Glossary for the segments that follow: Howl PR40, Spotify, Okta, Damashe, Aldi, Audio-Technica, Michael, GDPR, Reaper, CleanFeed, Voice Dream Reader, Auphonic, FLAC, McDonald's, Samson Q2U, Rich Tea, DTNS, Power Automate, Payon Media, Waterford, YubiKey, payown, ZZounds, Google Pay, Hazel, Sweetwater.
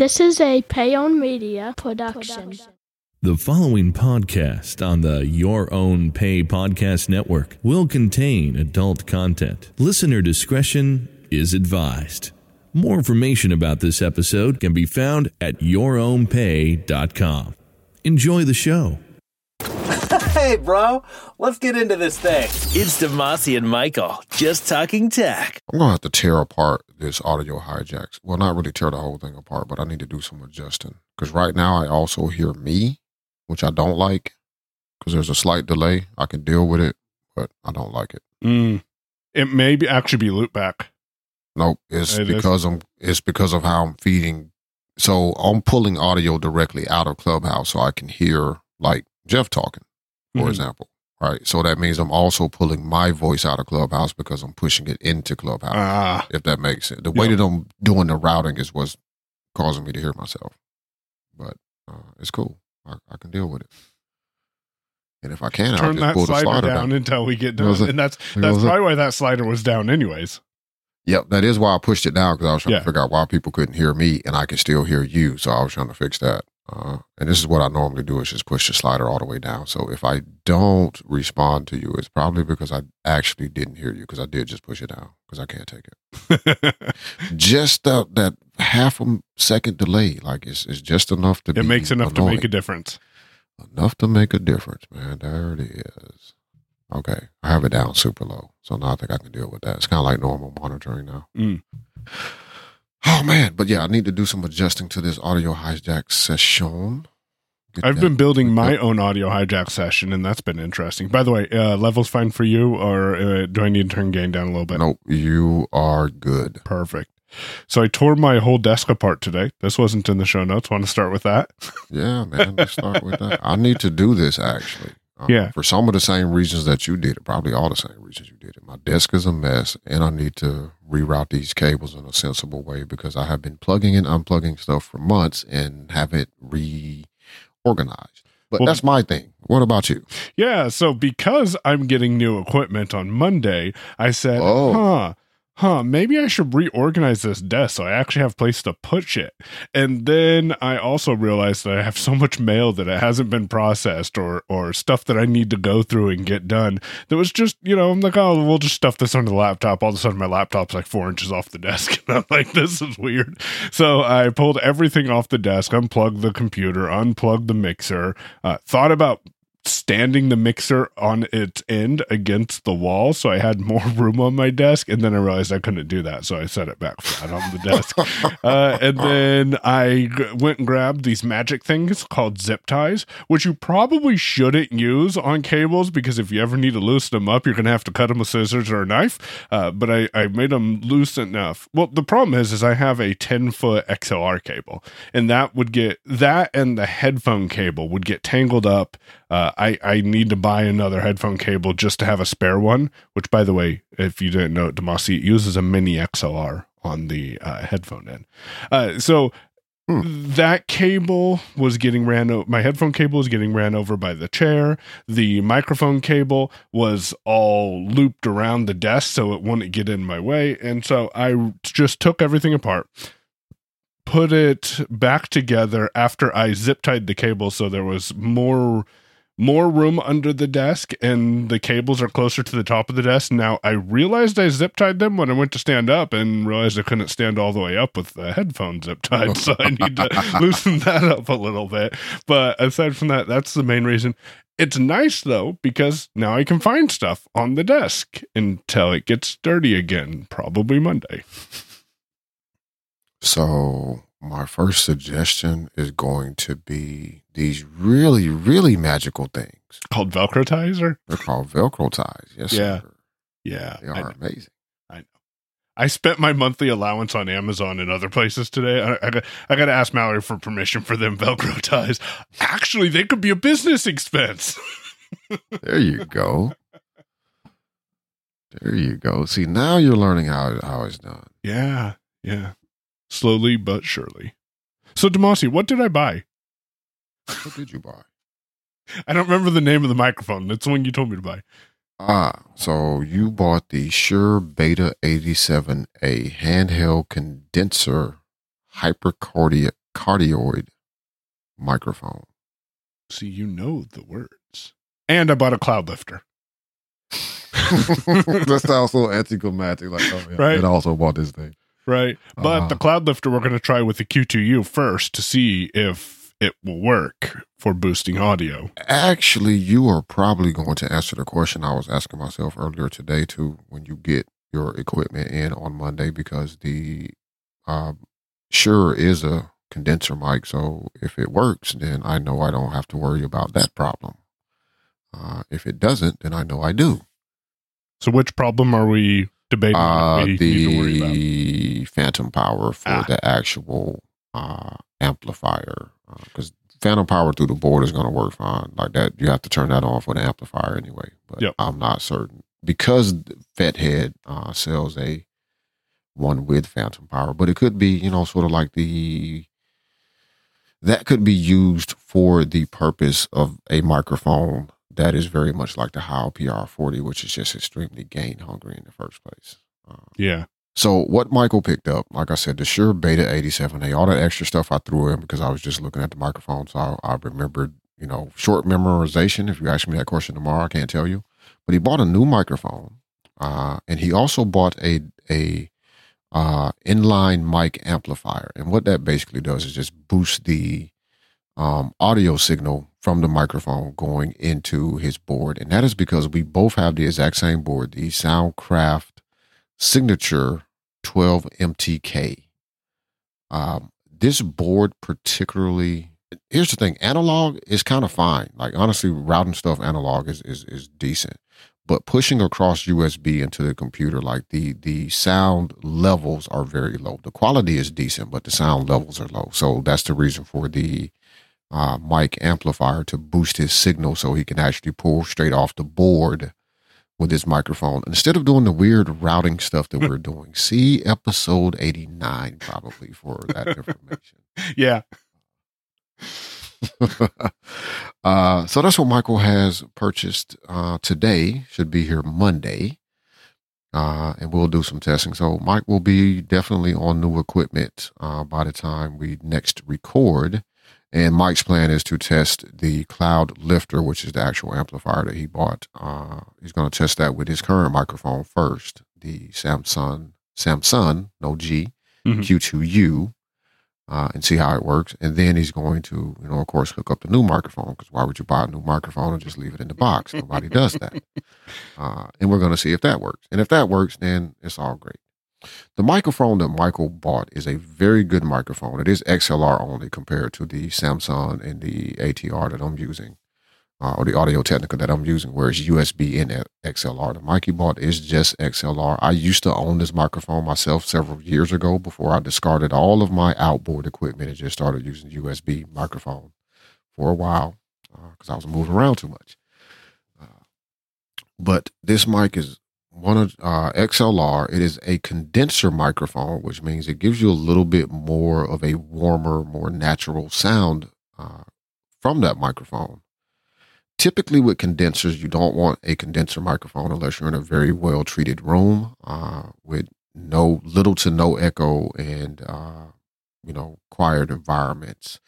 This is a Payon Media production. The following podcast on the Your Own Pay Podcast Network will contain adult content. Listener discretion is advised. More information about this episode can be found at yourownpay.com. Enjoy the show. Hey, bro, let's get into this thing. It's Damashe and Michael, just talking tech. I'm going to have to tear apart this Audio Hijacks. Well, not really tear the whole thing apart, but I need to do some adjusting. Because right now I also hear me, which I don't like, because there's a slight delay. I can deal with it, but I don't like it. It may be, actually be loopback. Nope, it's because of how I'm feeding. So I'm pulling audio directly out of Clubhouse so I can hear, like, Jeff talking. For example, right? So that means I'm also pulling my voice out of Clubhouse because I'm pushing it into Clubhouse, if that makes sense. The way that I'm doing the routing is what's causing me to hear myself. But it's cool. I can deal with it. And if I can, I'll just pull the slider down until we get done. And that's probably why that slider was down anyways. Yep, that is why I pushed it down, because I was trying to figure out why people couldn't hear me and I could still hear you. So I was trying to fix that. And this is what I normally do, is just push the slider all the way down. So if I don't respond to you, it's probably because I actually didn't hear you, because I did just push it down because I can't take it. Just that half a second delay, like it's just enough to be annoying. It makes enough to make a difference. Enough to make a difference, man. There it is. Okay. I have it down super low. So now I think I can deal with that. It's kind of like normal monitoring now. Oh, man. But yeah, I need to do some adjusting to this Audio Hijack session. I've been building my own Audio Hijack session, and that's been interesting. By the way, levels fine for you, or do I need to turn gain down a little bit? Nope, you are good. Perfect. So I tore my whole desk apart today. This wasn't in the show notes. Want to start with that? Yeah, man, let's start with that. I need to do this, actually. For some of the same reasons that you did it, probably all the same reasons you did it. My desk is a mess, and I need to reroute these cables in a sensible way, because I have been plugging and unplugging stuff for months and have it reorganized. But that's my thing. What about you? Yeah, so because I'm getting new equipment on Monday, I said, maybe I should reorganize this desk so I actually have place to put shit. And then I also realized that I have so much mail that it hasn't been processed, or stuff that I need to go through and get done. That was just, I'm like, oh, we'll just stuff this on the laptop. All of a sudden, my laptop's like 4 inches off the desk. And I'm like, this is weird. So I pulled everything off the desk, unplugged the computer, unplugged the mixer, thought about standing the mixer on its end against the wall so I had more room on my desk, and then I realized I couldn't do that, so I set it back flat on the desk. And then I went and grabbed these magic things called zip ties, which you probably shouldn't use on cables, because if you ever need to loosen them up, you're gonna have to cut them with scissors or a knife, but I made them loose enough. Well, the problem is I have a 10-foot XLR cable, and that and the headphone cable would get tangled up. I need to buy another headphone cable just to have a spare one, which, by the way, if you didn't know, Damashe uses a mini XLR on the headphone end. That cable was getting ran over. My headphone cable was getting ran over by the chair. The microphone cable was all looped around the desk so it wouldn't get in my way. And so I just took everything apart, put it back together after I zip tied the cable so there was more room under the desk, and the cables are closer to the top of the desk. Now, I realized I zip tied them when I went to stand up, and realized I couldn't stand all the way up with the headphones zip tied, so I need to loosen that up a little bit. But aside from that, that's the main reason. It's nice, though, because now I can find stuff on the desk until it gets dirty again, probably Monday. So my first suggestion is going to be these really, really magical things called Velcro ties. They're called Velcro ties. Yes, yeah, sir. Yeah. They are amazing. I know. I spent my monthly allowance on Amazon and other places today. I got to ask Mallory for permission for them Velcro ties. Actually, they could be a business expense. There you go. There you go. See, now you're learning how it's done. Yeah. Yeah. Slowly but surely. So, Damashe, what did I buy? What did you buy? I don't remember the name of the microphone. That's the one you told me to buy. So you bought the Shure Beta 87A handheld condenser hypercordia cardioid microphone. See, you know the words. And I bought a Cloudlifter. That sounds so anticlimactic. Like, oh, yeah, right? And I also bought this thing. Right. But the Cloudlifter we're going to try with the Q2U first to see if it will work for boosting audio. Actually, you are probably going to answer the question I was asking myself earlier today, too, when you get your equipment in on Monday, because the Shure is a condenser mic. So if it works, then I know I don't have to worry about that problem. If it doesn't, then I know I do. So which problem are we debating? The phantom power for the actual amplifier. Because phantom power through the board is going to work fine. Like that, you have to turn that on for the amplifier anyway. But yep. I'm not certain. Because Fathead sells a one with phantom power. But it could be, you know, sort of like the... That could be used for the purpose of a microphone that is very much like the Howl PR40, which is just extremely gain hungry in the first place. Yeah. So what Michael picked up, like I said, the Shure Beta 87A, all that extra stuff I threw in because I was just looking at the microphone. So I remembered, you know, short memorization. If you ask me that question tomorrow, I can't tell you. But he bought a new microphone, and he also bought a inline mic amplifier. And what that basically does is just boost the audio signal from the microphone going into his board. And that is because we both have the exact same board, the Soundcraft Signature 12MTK. This board particularly, here's the thing, analog is kind of fine. Like honestly, routing stuff analog is decent. But pushing across USB into the computer, like the sound levels are very low. The quality is decent, but the sound levels are low. So that's the reason for the mic amplifier, to boost his signal so he can actually pull straight off the board with his microphone. Instead of doing the weird routing stuff that we're doing, see episode 89 probably for that information. Yeah. So that's what Michael has purchased today. Should be here Monday, and we'll do some testing. So Mike will be definitely on new equipment by the time we next record. And Mike's plan is to test the Cloudlifter, which is the actual amplifier that he bought. He's going to test that with his current microphone first, the Samson Q2U. And see how it works. And then he's going to, you know, of course, hook up the new microphone, because why would you buy a new microphone and just leave it in the box? Nobody does that. And we're going to see if that works. And if that works, then it's all great. The microphone that Michael bought is a very good microphone. It is XLR only compared to the Samsung and the ATR that I'm using, or the Audio-Technica that I'm using, where it's USB and XLR. The mic he bought is just XLR. I used to own this microphone myself several years ago before I discarded all of my outboard equipment and just started using USB microphone for a while because I was moving around too much. But this mic is one of XLR. It is a condenser microphone, which means it gives you a little bit more of a warmer, more natural sound from that microphone. Typically with condensers, you don't want a condenser microphone unless you're in a very well-treated room with little to no echo and, quiet environments.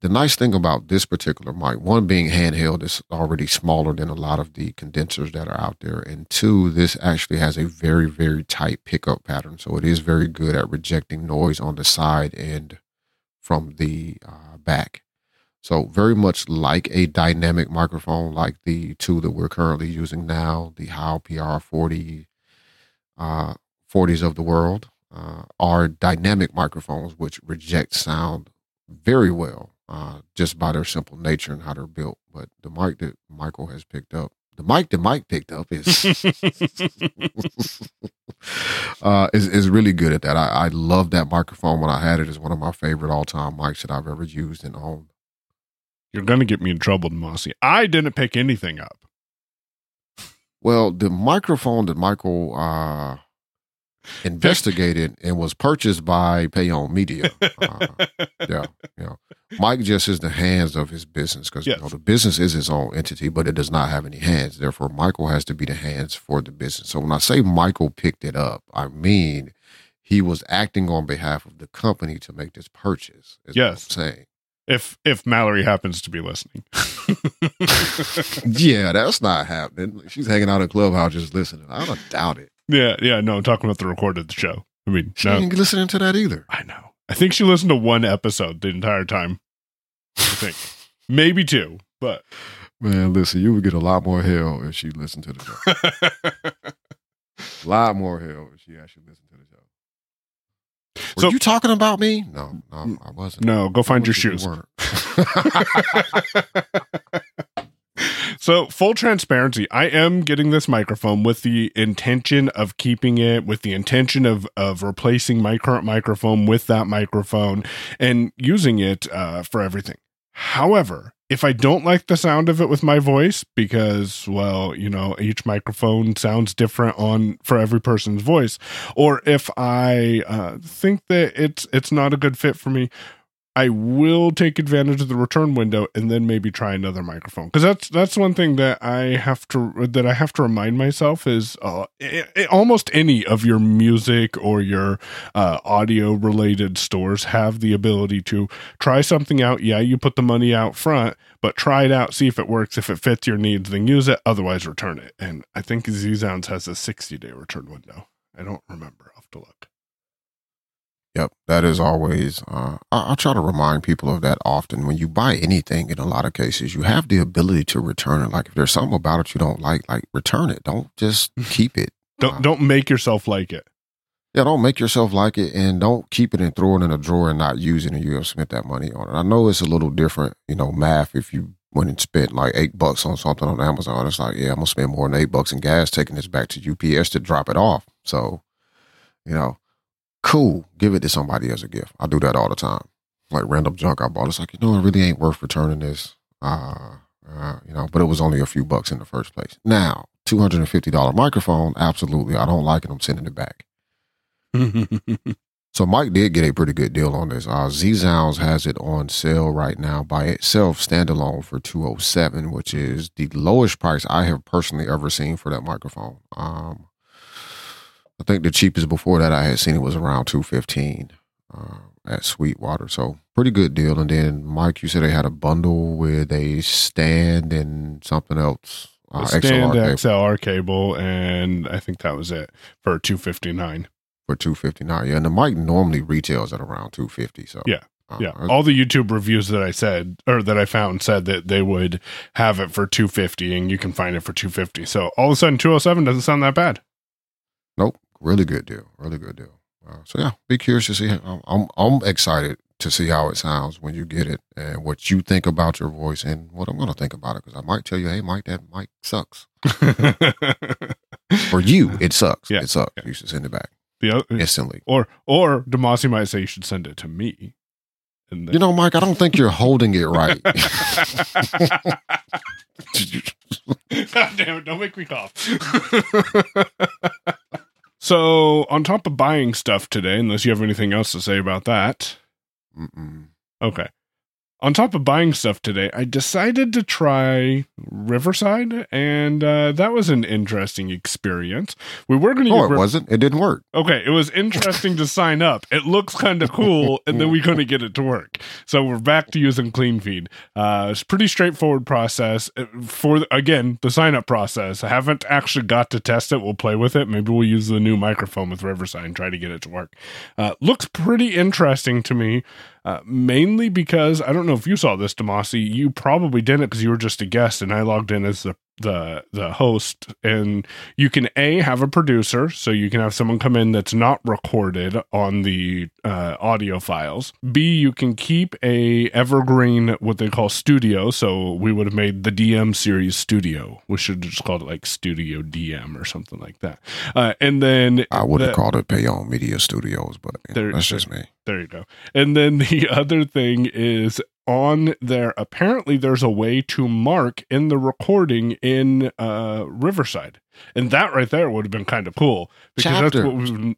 The nice thing about this particular mic, one being handheld, is already smaller than a lot of the condensers that are out there. And two, this actually has a very, very tight pickup pattern. So it is very good at rejecting noise on the side and from the back. So very much like a dynamic microphone, like the two that we're currently using now, the Howl PR40, 40s of the world, are dynamic microphones, which reject sound very well just by their simple nature and how they're built. But the mic that Michael has picked up, is really good at that. I love that microphone when I had it. It's one of my favorite all-time mics that I've ever used and owned. You're going to get me in trouble, Damashe. I didn't pick anything up. Well, the microphone that Michael investigated and was purchased by Payon Media. Yeah. Mike just is the hands of his business, because yes, the business is his own entity, but it does not have any hands. Therefore, Michael has to be the hands for the business. So when I say Michael picked it up, I mean he was acting on behalf of the company to make this purchase. Yes. What I'm saying. If Mallory happens to be listening. Yeah, that's not happening. She's hanging out in Clubhouse just listening. I don't doubt it. Yeah, no, I'm talking about the record of the show. I mean, she ain't listening to that either. I know. I think she listened to one episode the entire time. I think. Maybe two, but. Man, listen, you would get a lot more hell if she listened to the show. A lot more hell if she actually listened to the show. Were you talking about me? No, I wasn't. No, go find your shoes. So, full transparency, I am getting this microphone with the intention of keeping it, with the intention of replacing my current microphone with that microphone and using it for everything. However, if I don't like the sound of it with my voice, because, well, you know, each microphone sounds different for every person's voice, or if I think that it's not a good fit for me, I will take advantage of the return window and then maybe try another microphone. Because that's one thing that I have to remind myself is almost any of your music or your audio related stores have the ability to try something out. Yeah, you put the money out front, but try it out, see if it works. If it fits your needs, then use it. Otherwise, return it. And I think ZZounds has a 60-day return window. I don't remember. I'll have to look. Yep, that is always, I try to remind people of that often. When you buy anything, in a lot of cases, you have the ability to return it. Like if there's something about it you don't like return it. Don't just keep it. Don't make yourself like it. Yeah, don't make yourself like it, and don't keep it and throw it in a drawer and not use it, and you have spent that money on it. I know it's a little different, you know, math. If you went and spent like $8 on something on Amazon, it's like, yeah, I'm going to spend more than $8 in gas taking this back to UPS to drop it off. So, you know. Cool. Give it to somebody as a gift. I do that all the time. Like random junk I bought. It's like, you know, it really ain't worth returning this. You know, but it was only a few bucks in the first place. Now, $250 microphone. Absolutely. I don't like it. I'm sending it back. So Mike did get a pretty good deal on this. ZZounds has it on sale right now by itself, standalone for $207, which is the lowest price I have personally ever seen for that microphone. I think the cheapest before that I had seen it was around $215 at Sweetwater. So pretty good deal. And then Mike, you said they had a bundle with a stand and something else. XLR cable. And I think that was it for $259. Yeah. And the mic normally retails at around $250. So yeah. Yeah. All the YouTube reviews that I said, or that I found, said that they would have it for $250 and you can find it for $250. So all of a sudden $207 doesn't sound that bad. Nope. Really good deal. So yeah, be curious to see. I'm excited to see how it sounds when you get it and what you think about your voice and what I'm going to think about it. Cause I might tell you, hey Mike, that mic sucks. For you, it sucks. Yeah, it sucks. Yeah. You should send it back instantly. Or Damashe might say you should send it to me. And then, you know, Mike, I don't think you're holding it right. God damn it. Don't make me cough. So, on top of buying stuff today, unless you have anything else to say about that. Mm-mm. Okay. On top of buying stuff today, I decided to try Riverside, and that was an interesting experience. We were going to. It wasn't. It didn't work. Okay, it was interesting to sign up. It looks kind of cool, and then we couldn't get it to work. So we're back to using CleanFeed. It's a pretty straightforward process for, again, the sign up process. I haven't actually got to test it. We'll play with it. Maybe we'll use the new microphone with Riverside and try to get it to work. Looks pretty interesting to me. Mainly because, I don't know if you saw this, Damashe, you probably didn't because you were just a guest and I logged in as the host, and you can have a producer, so you can have someone come in that's not recorded on the audio files. B, you can keep a evergreen, what they call studio, so we would have made the DM series studio. We should have just called it like Studio DM or something like that. And then I would have called it Payon Media Studios, but that's just me. There you go. And then the other thing is, on there, apparently there's a way to mark in the recording in Riverside, and that right there would have been kind of cool because that's what we,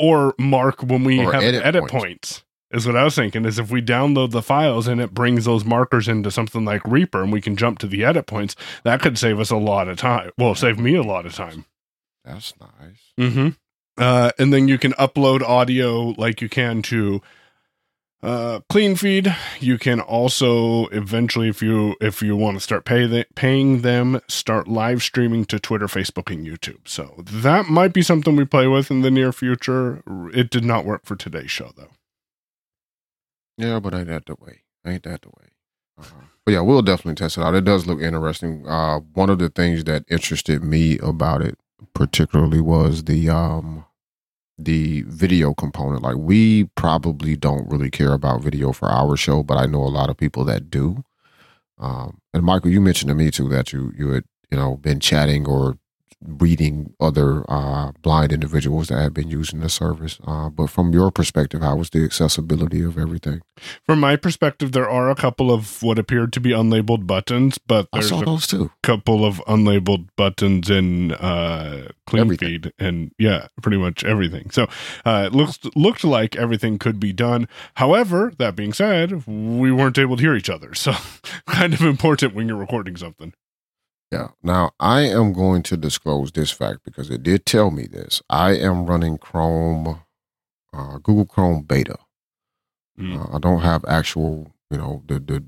or mark when we have edit points is what I was thinking, is if we download the files and it brings those markers into something like Reaper and we can jump to the edit points, that could save us a lot of time. Well, save me a lot of time. That's nice. Mm-hmm. And then you can upload audio like you can to CleanFeed. You can also eventually, if you want to start paying them, start live streaming to Twitter, Facebook, and YouTube. So that might be something we play with in the near future. It did not work for today's show, though. Yeah, but ain't that the way. Uh-huh. But yeah, we'll definitely test it out. It does look interesting. One of the things that interested me about it particularly was the video component. Like, we probably don't really care about video for our show, but I know a lot of people that do. And Michael, you mentioned to me too that you had, you know, been chatting or reading other blind individuals that had been using the service. But from your perspective, how was the accessibility of everything? From my perspective, there are a couple of what appeared to be unlabeled buttons, but there's a couple of unlabeled buttons in CleanFeed and yeah, pretty much everything. So it looked like everything could be done. However, that being said, we weren't able to hear each other. So kind of important when you're recording something. Yeah. Now, I am going to disclose this fact because it did tell me this. I am running Chrome, Google Chrome beta. I don't have actual, you know, the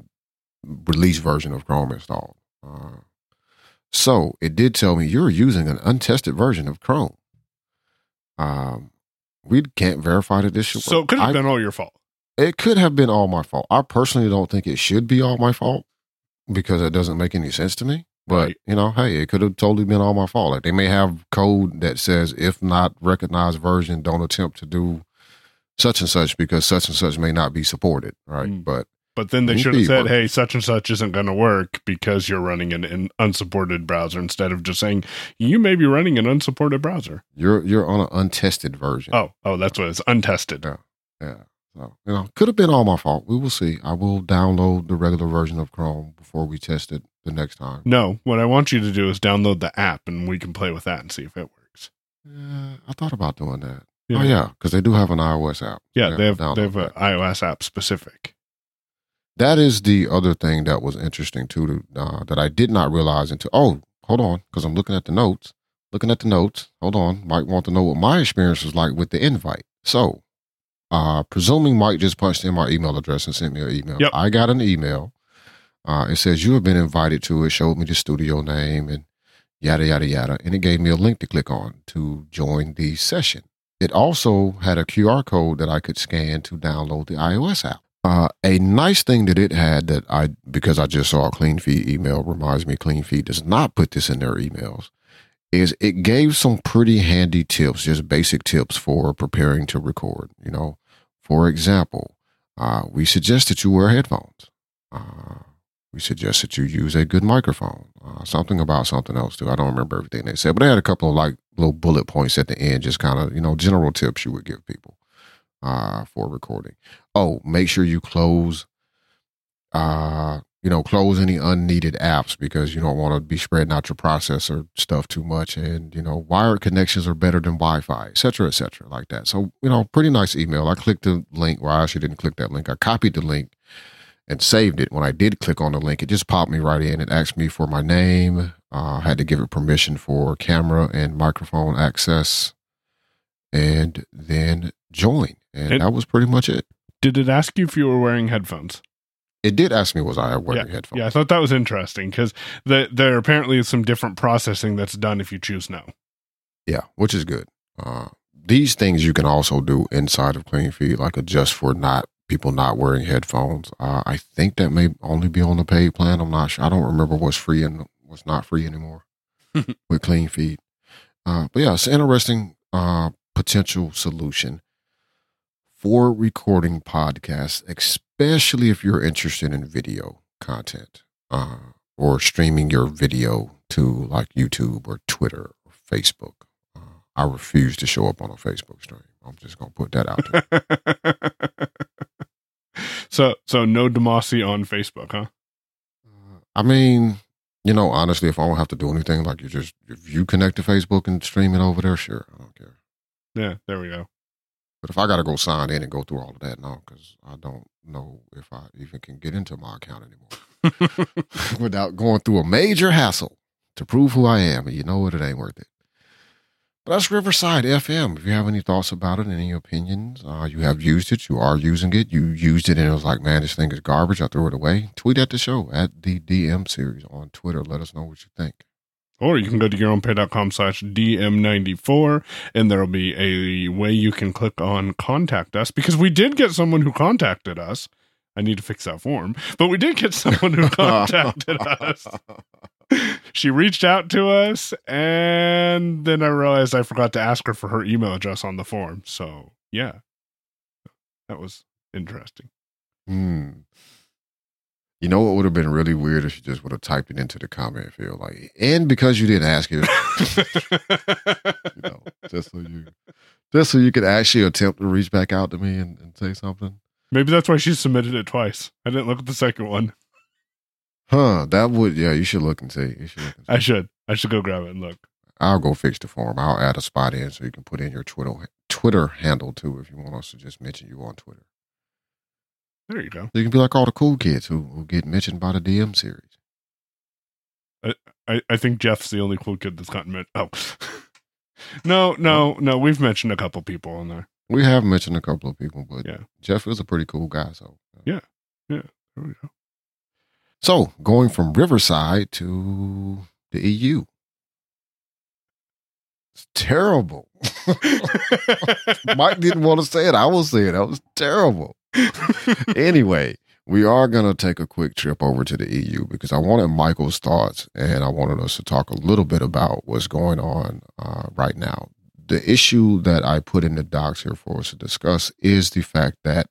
release version of Chrome installed. So it did tell me you're using an untested version of Chrome. We can't verify that this should work. So it could have been all your fault. It could have been all my fault. I personally don't think it should be all my fault because it doesn't make any sense to me. But, you know, hey, it could have totally been all my fault. Like, they may have code that says, if not recognized version, don't attempt to do such and such because such and such may not be supported, right? But then they should have said, hey, such and such isn't going to work because you're running an unsupported browser, instead of just saying, you may be running an unsupported browser. You're on an untested version. Oh, that's what it is, untested. Yeah. So, you know, could have been all my fault. We will see. I will download the regular version of Chrome before we test it the next time. No, what I want you to do is download the app and we can play with that and see if it works. Yeah, I thought about doing that. Yeah. Oh yeah, because they do have an iOS app. Yeah, they have an iOS app specific. That is the other thing that was interesting too, that I did not realize until, hold on, because I'm looking at the notes. Hold on, Mike want to know what my experience was like with the invite. So, presuming Mike just punched in my email address and sent me an email. Yep. I got an email. It says, you have been invited to, it showed me the studio name and yada, yada, yada. And it gave me a link to click on to join the session. It also had a QR code that I could scan to download the iOS app. A nice thing that it had because I just saw a CleanFeed email, reminds me CleanFeed does not put this in their emails, is it gave some pretty handy tips, just basic tips for preparing to record. You know, for example, we suggest that you wear headphones. We suggest that you use a good microphone, something about something else too. I don't remember everything they said, but they had a couple of like little bullet points at the end, just kind of, you know, general tips you would give people for recording. Oh, make sure you close any unneeded apps because you don't want to be spreading out your processor stuff too much. And, you know, wired connections are better than Wi-Fi, et cetera, like that. So, you know, pretty nice email. I clicked the link. Well, I actually didn't click that link. I copied the link and saved it. When I did click on the link, it just popped me right in. It asked me for my name. I had to give it permission for camera and microphone access and then join. And that was pretty much it. Did it ask you if you were wearing headphones? It did ask me, was I wearing headphones? Yeah, I thought that was interesting because there apparently is some different processing that's done if you choose no. Yeah, which is good. These things you can also do inside of CleanFeed, like adjust for people not wearing headphones. I think that may only be on the paid plan. I'm not sure. I don't remember what's free and what's not free anymore with CleanFeed. But yeah, it's an interesting potential solution for recording podcasts, especially if you're interested in video content or streaming your video to like YouTube or Twitter or Facebook. I refuse to show up on a Facebook stream. I'm just going to put that out there. So no Damashe on Facebook, huh? I mean, you know, honestly, if I don't have to do anything, like if you connect to Facebook and stream it over there, sure, I don't care. Yeah, there we go. But if I got to go sign in and go through all of that, no, because I don't know if I even can get into my account anymore without going through a major hassle to prove who I am. And you know what? It ain't worth it. But that's Riverside FM. If you have any thoughts about it, any opinions, you have used it, you are using it, you used it and it was like, man, this thing is garbage, I threw it away. Tweet at the show at the DM Series on Twitter. Let us know what you think. Or you can go to yourownpay.com/DM94, and there'll be a way you can click on Contact Us, because we did get someone who contacted us. I need to fix that form, but we did get someone who contacted us. She reached out to us, and then I realized I forgot to ask her for her email address on the form. So, yeah, that was interesting. You know what would have been really weird if you just would have typed it into the comment field, like, and because you didn't ask it, you know, just so you could actually attempt to reach back out to me and say something. Maybe that's why she submitted it twice. I didn't look at the second one. Huh? That would, yeah. You should look and see. I should go grab it and look. I'll go fix the form. I'll add a spot in so you can put in your Twitter handle too if you want us to just mention you on Twitter. There you go. You can be like all the cool kids who get mentioned by the DM Series. I think Jeff's the only cool kid that's gotten mentioned. Oh, no. We've mentioned a couple people on there. We have mentioned a couple of people, but yeah. Jeff is a pretty cool guy. So yeah. There we go. So going from Riverside to the EU. It's terrible. Mike didn't want to say it. I will say it. That was terrible. Anyway, we are going to take a quick trip over to the EU because I wanted Michael's thoughts and I wanted us to talk a little bit about what's going on right now. The issue that I put in the docs here for us to discuss is the fact that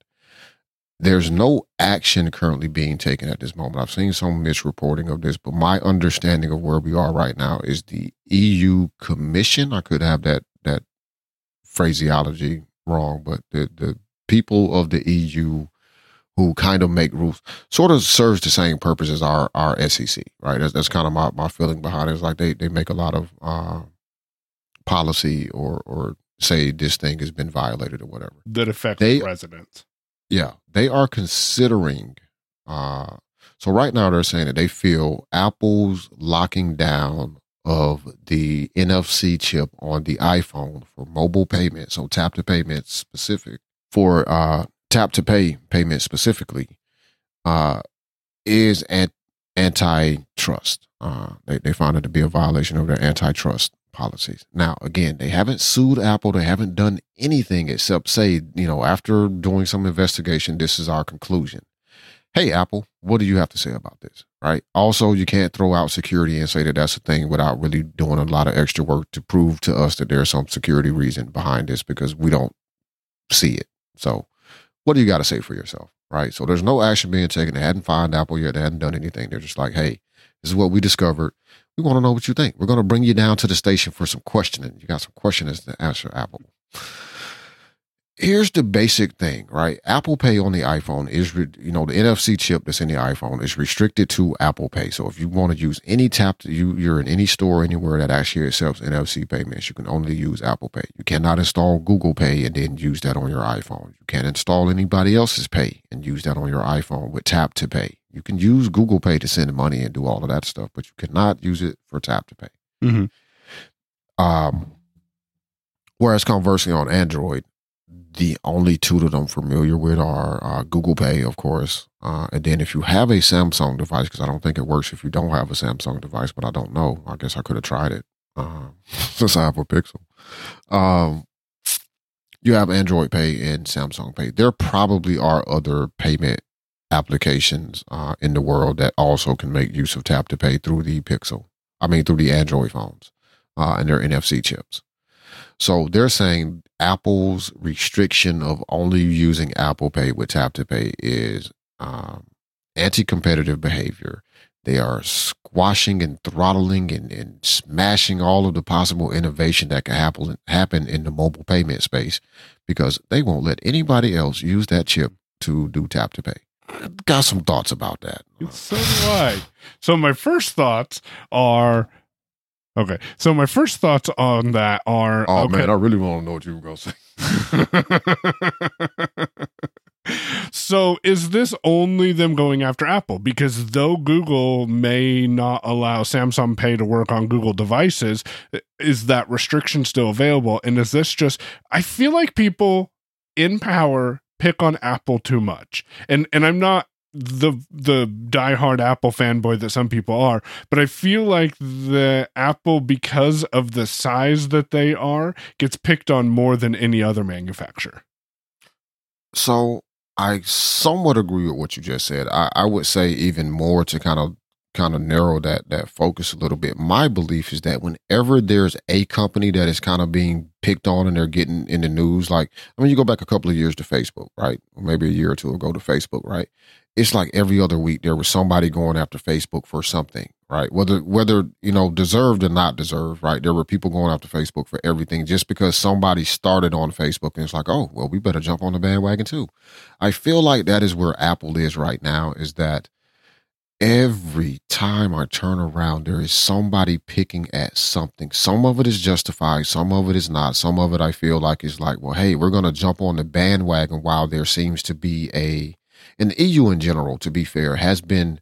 there's no action currently being taken at this moment. I've seen some misreporting of this, but my understanding of where we are right now is the EU Commission. I could have that phraseology wrong, but the people of the EU who kind of make rules sort of serves the same purpose as our SEC, right? That's kind of my feeling behind it. It's like they make a lot of policy or say this thing has been violated or whatever. That affects the residents. Yeah. They are considering. So right now they're saying that they feel Apple's locking down of the NFC chip on the iPhone for mobile payments. So tap to pay payment specifically is antitrust. They found it to be a violation of their antitrust policies. Now, again, they haven't sued Apple. They haven't done anything except say, you know, after doing some investigation, this is our conclusion. Hey, Apple, what do you have to say about this? Right. Also, you can't throw out security and say that that's a thing without really doing a lot of extra work to prove to us that there's some security reason behind this because we don't see it. So what do you got to say for yourself, right? So there's no action being taken. They hadn't fined Apple yet. They hadn't done anything. They're just like, hey, this is what we discovered. We want to know what you think. We're going to bring you down to the station for some questioning. You got some questions to answer, Apple. Here's the basic thing, right? Apple Pay on the iPhone is, the NFC chip that's in the iPhone is restricted to Apple Pay. So if you want to use any tap, you're in any store anywhere that actually accepts NFC payments, you can only use Apple Pay. You cannot install Google Pay and then use that on your iPhone. You can't install anybody else's Pay and use that on your iPhone with Tap to Pay. You can use Google Pay to send money and do all of that stuff, but you cannot use it for Tap to Pay. Mm-hmm. Whereas conversely on Android, the only two that I'm familiar with are Google Pay, of course. And then if you have a Samsung device, because I don't think it works if you don't have a Samsung device, but I don't know. I guess I could have tried it since I have a Pixel. You have Android Pay and Samsung Pay. There probably are other payment applications in the world that also can make use of Tap to Pay through the Pixel. I mean, through the Android phones and their NFC chips. So they're saying Apple's restriction of only using Apple Pay with Tap to Pay is anti-competitive behavior. They are squashing and throttling and smashing all of the possible innovation that can happen in the mobile payment space because they won't let anybody else use that chip to do Tap to Pay. I've got some thoughts about that. So do I. So my first thoughts on that are... Oh, okay. Man, I really want to know what you were going to say. So is this only them going after Apple? Because though Google may not allow Samsung Pay to work on Google devices, is that restriction still available? And is this just, I feel like people in power pick on Apple too much. And I'm not the diehard Apple fanboy that some people are, but I feel like the Apple, because of the size that they are, gets picked on more than any other manufacturer. So I somewhat agree with what you just said. I would say even more to kind of narrow that focus a little bit. My belief is that whenever there's a company that is kind of being picked on and they're getting in the news, like, I mean, you go back a couple of years to Facebook, right? Or maybe a year or two ago to Facebook, right? It's like every other week there was somebody going after Facebook for something, right? Whether you know, deserved or not deserved, right? There were people going after Facebook for everything just because somebody started on Facebook, and it's like, oh, well, we better jump on the bandwagon too. I feel like that is where Apple is right now, is that every time I turn around, there is somebody picking at something. Some of it is justified. Some of it is not. Some of it I feel like is like, well, hey, we're going to jump on the bandwagon while there seems to be and the EU in general, to be fair, has been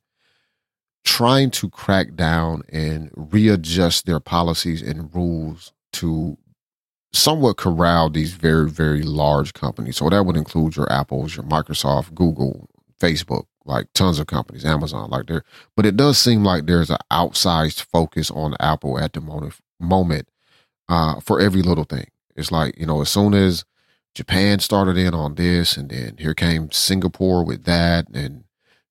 trying to crack down and readjust their policies and rules to somewhat corral these very, very large companies. So that would include your Apples, your Microsoft, Google, Facebook, like tons of companies, Amazon, like there. But it does seem like there's an outsized focus on Apple at the moment for every little thing. It's like, you know, as soon as Japan started in on this, and then here came Singapore with that, and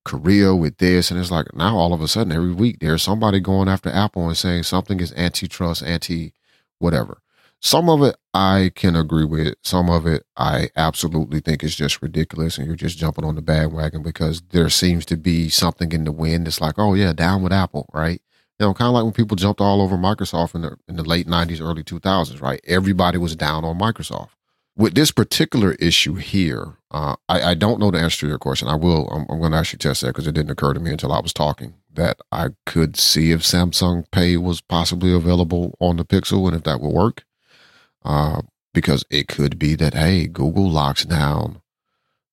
Korea with this, and it's like now all of a sudden every week there's somebody going after Apple and saying something is antitrust, anti-whatever. Some of it I can agree with. Some of it I absolutely think is just ridiculous, and you're just jumping on the bandwagon because there seems to be something in the wind that's like, oh yeah, down with Apple, right? You know, kind of like when people jumped all over Microsoft in the late 90s, early 2000s, right? Everybody was down on Microsoft. With this particular issue here, I don't know the answer to your question. I'm going to actually test that because it didn't occur to me until I was talking that I could see if Samsung Pay was possibly available on the Pixel and if that would work. Because it could be that, hey, Google locks down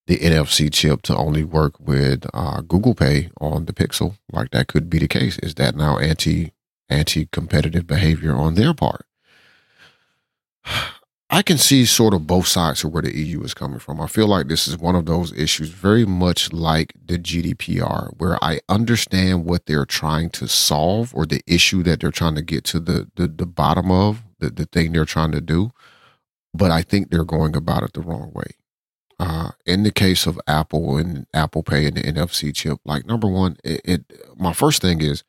the NFC chip to only work with Google Pay on the Pixel. Like that could be the case. Is that now anti-competitive behavior on their part? I can see sort of both sides of where the EU is coming from. I feel like this is one of those issues very much like the GDPR, where I understand what they're trying to solve or the issue that they're trying to get to the bottom of, the thing they're trying to do. But I think they're going about it the wrong way. In the case of Apple and Apple Pay and the NFC chip, like number one, my first thing is,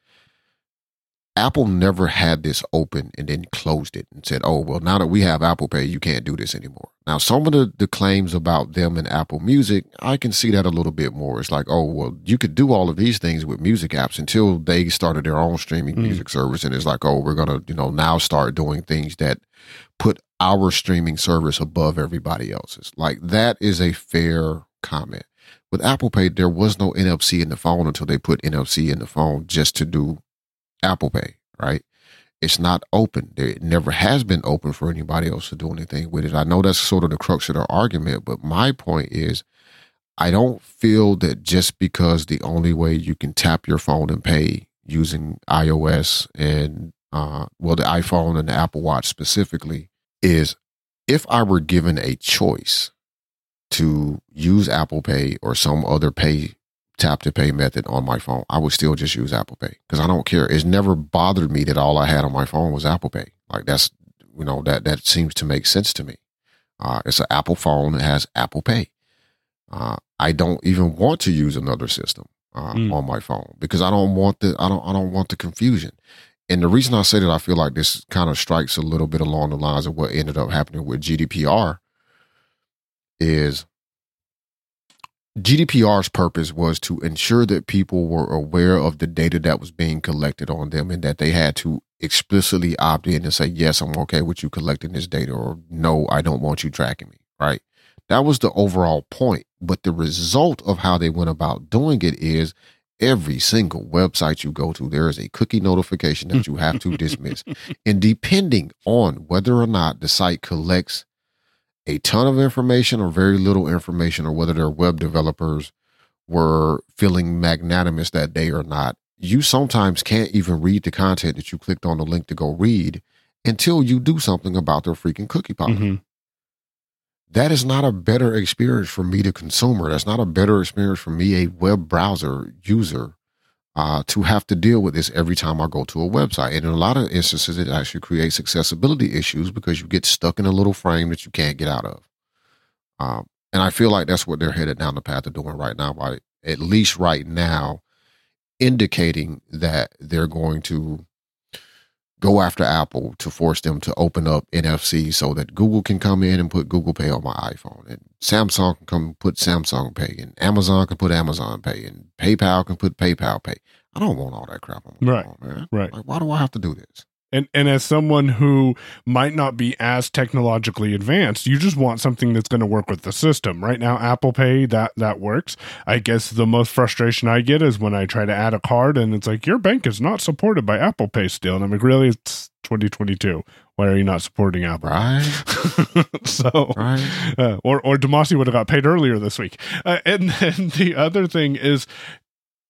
Apple never had this open and then closed it and said, oh, well, now that we have Apple Pay, you can't do this anymore. Now, some of the claims about them and Apple Music, I can see that a little bit more. It's like, oh, well, you could do all of these things with music apps until they started their own streaming music service. And it's like, oh, we're going to, you know, now start doing things that put our streaming service above everybody else's. Like that is a fair comment. With Apple Pay, there was no NFC in the phone until they put NFC in the phone just to do Apple Pay, right? It's not open. It never has been open for anybody else to do anything with it. I know that's sort of the crux of their argument, but my point is I don't feel that just because the only way you can tap your phone and pay using iOS and, the iPhone and the Apple Watch specifically is if I were given a choice to use Apple Pay or some other pay tap to pay method on my phone, I would still just use Apple Pay because I don't care. It's never bothered me that all I had on my phone was Apple Pay. Like that's, you know, that seems to make sense to me. It's an Apple phone that has Apple Pay. I don't even want to use another system on my phone because I don't want the confusion. And the reason I say that I feel like this kind of strikes a little bit along the lines of what ended up happening with GDPR is GDPR's purpose was to ensure that people were aware of the data that was being collected on them and that they had to explicitly opt in and say, yes, I'm okay with you collecting this data, or no, I don't want you tracking me, right? That was the overall point. But the result of how they went about doing it is every single website you go to, there is a cookie notification that you have to dismiss. And depending on whether or not the site collects a ton of information or very little information, or whether their web developers were feeling magnanimous that day or not. You sometimes can't even read the content that you clicked on the link to go read until you do something about their freaking cookie policy. Mm-hmm. That is not a better experience for me, the consumer. That's not a better experience for me, a web browser user, to have to deal with this every time I go to a website. And in a lot of instances, it actually creates accessibility issues because you get stuck in a little frame that you can't get out of. And I feel like that's what they're headed down the path of doing right now, by at least right now indicating that they're going to go after Apple to force them to open up NFC so that Google can come in and put Google Pay on my iPhone, and Samsung can come put Samsung Pay, and Amazon can put Amazon Pay, and PayPal can put PayPal Pay. I don't want all that crap on my phone, man. Right. Like, why do I have to do this? And as someone who might not be as technologically advanced, you just want something that's going to work with the system. Right now, Apple Pay, that works. I guess the most frustration I get is when I try to add a card and it's like, your bank is not supported by Apple Pay still. And I'm like, really? It's 2022. Why are you not supporting Apple? Right. Or Damashe would have got paid earlier this week. And then the other thing is,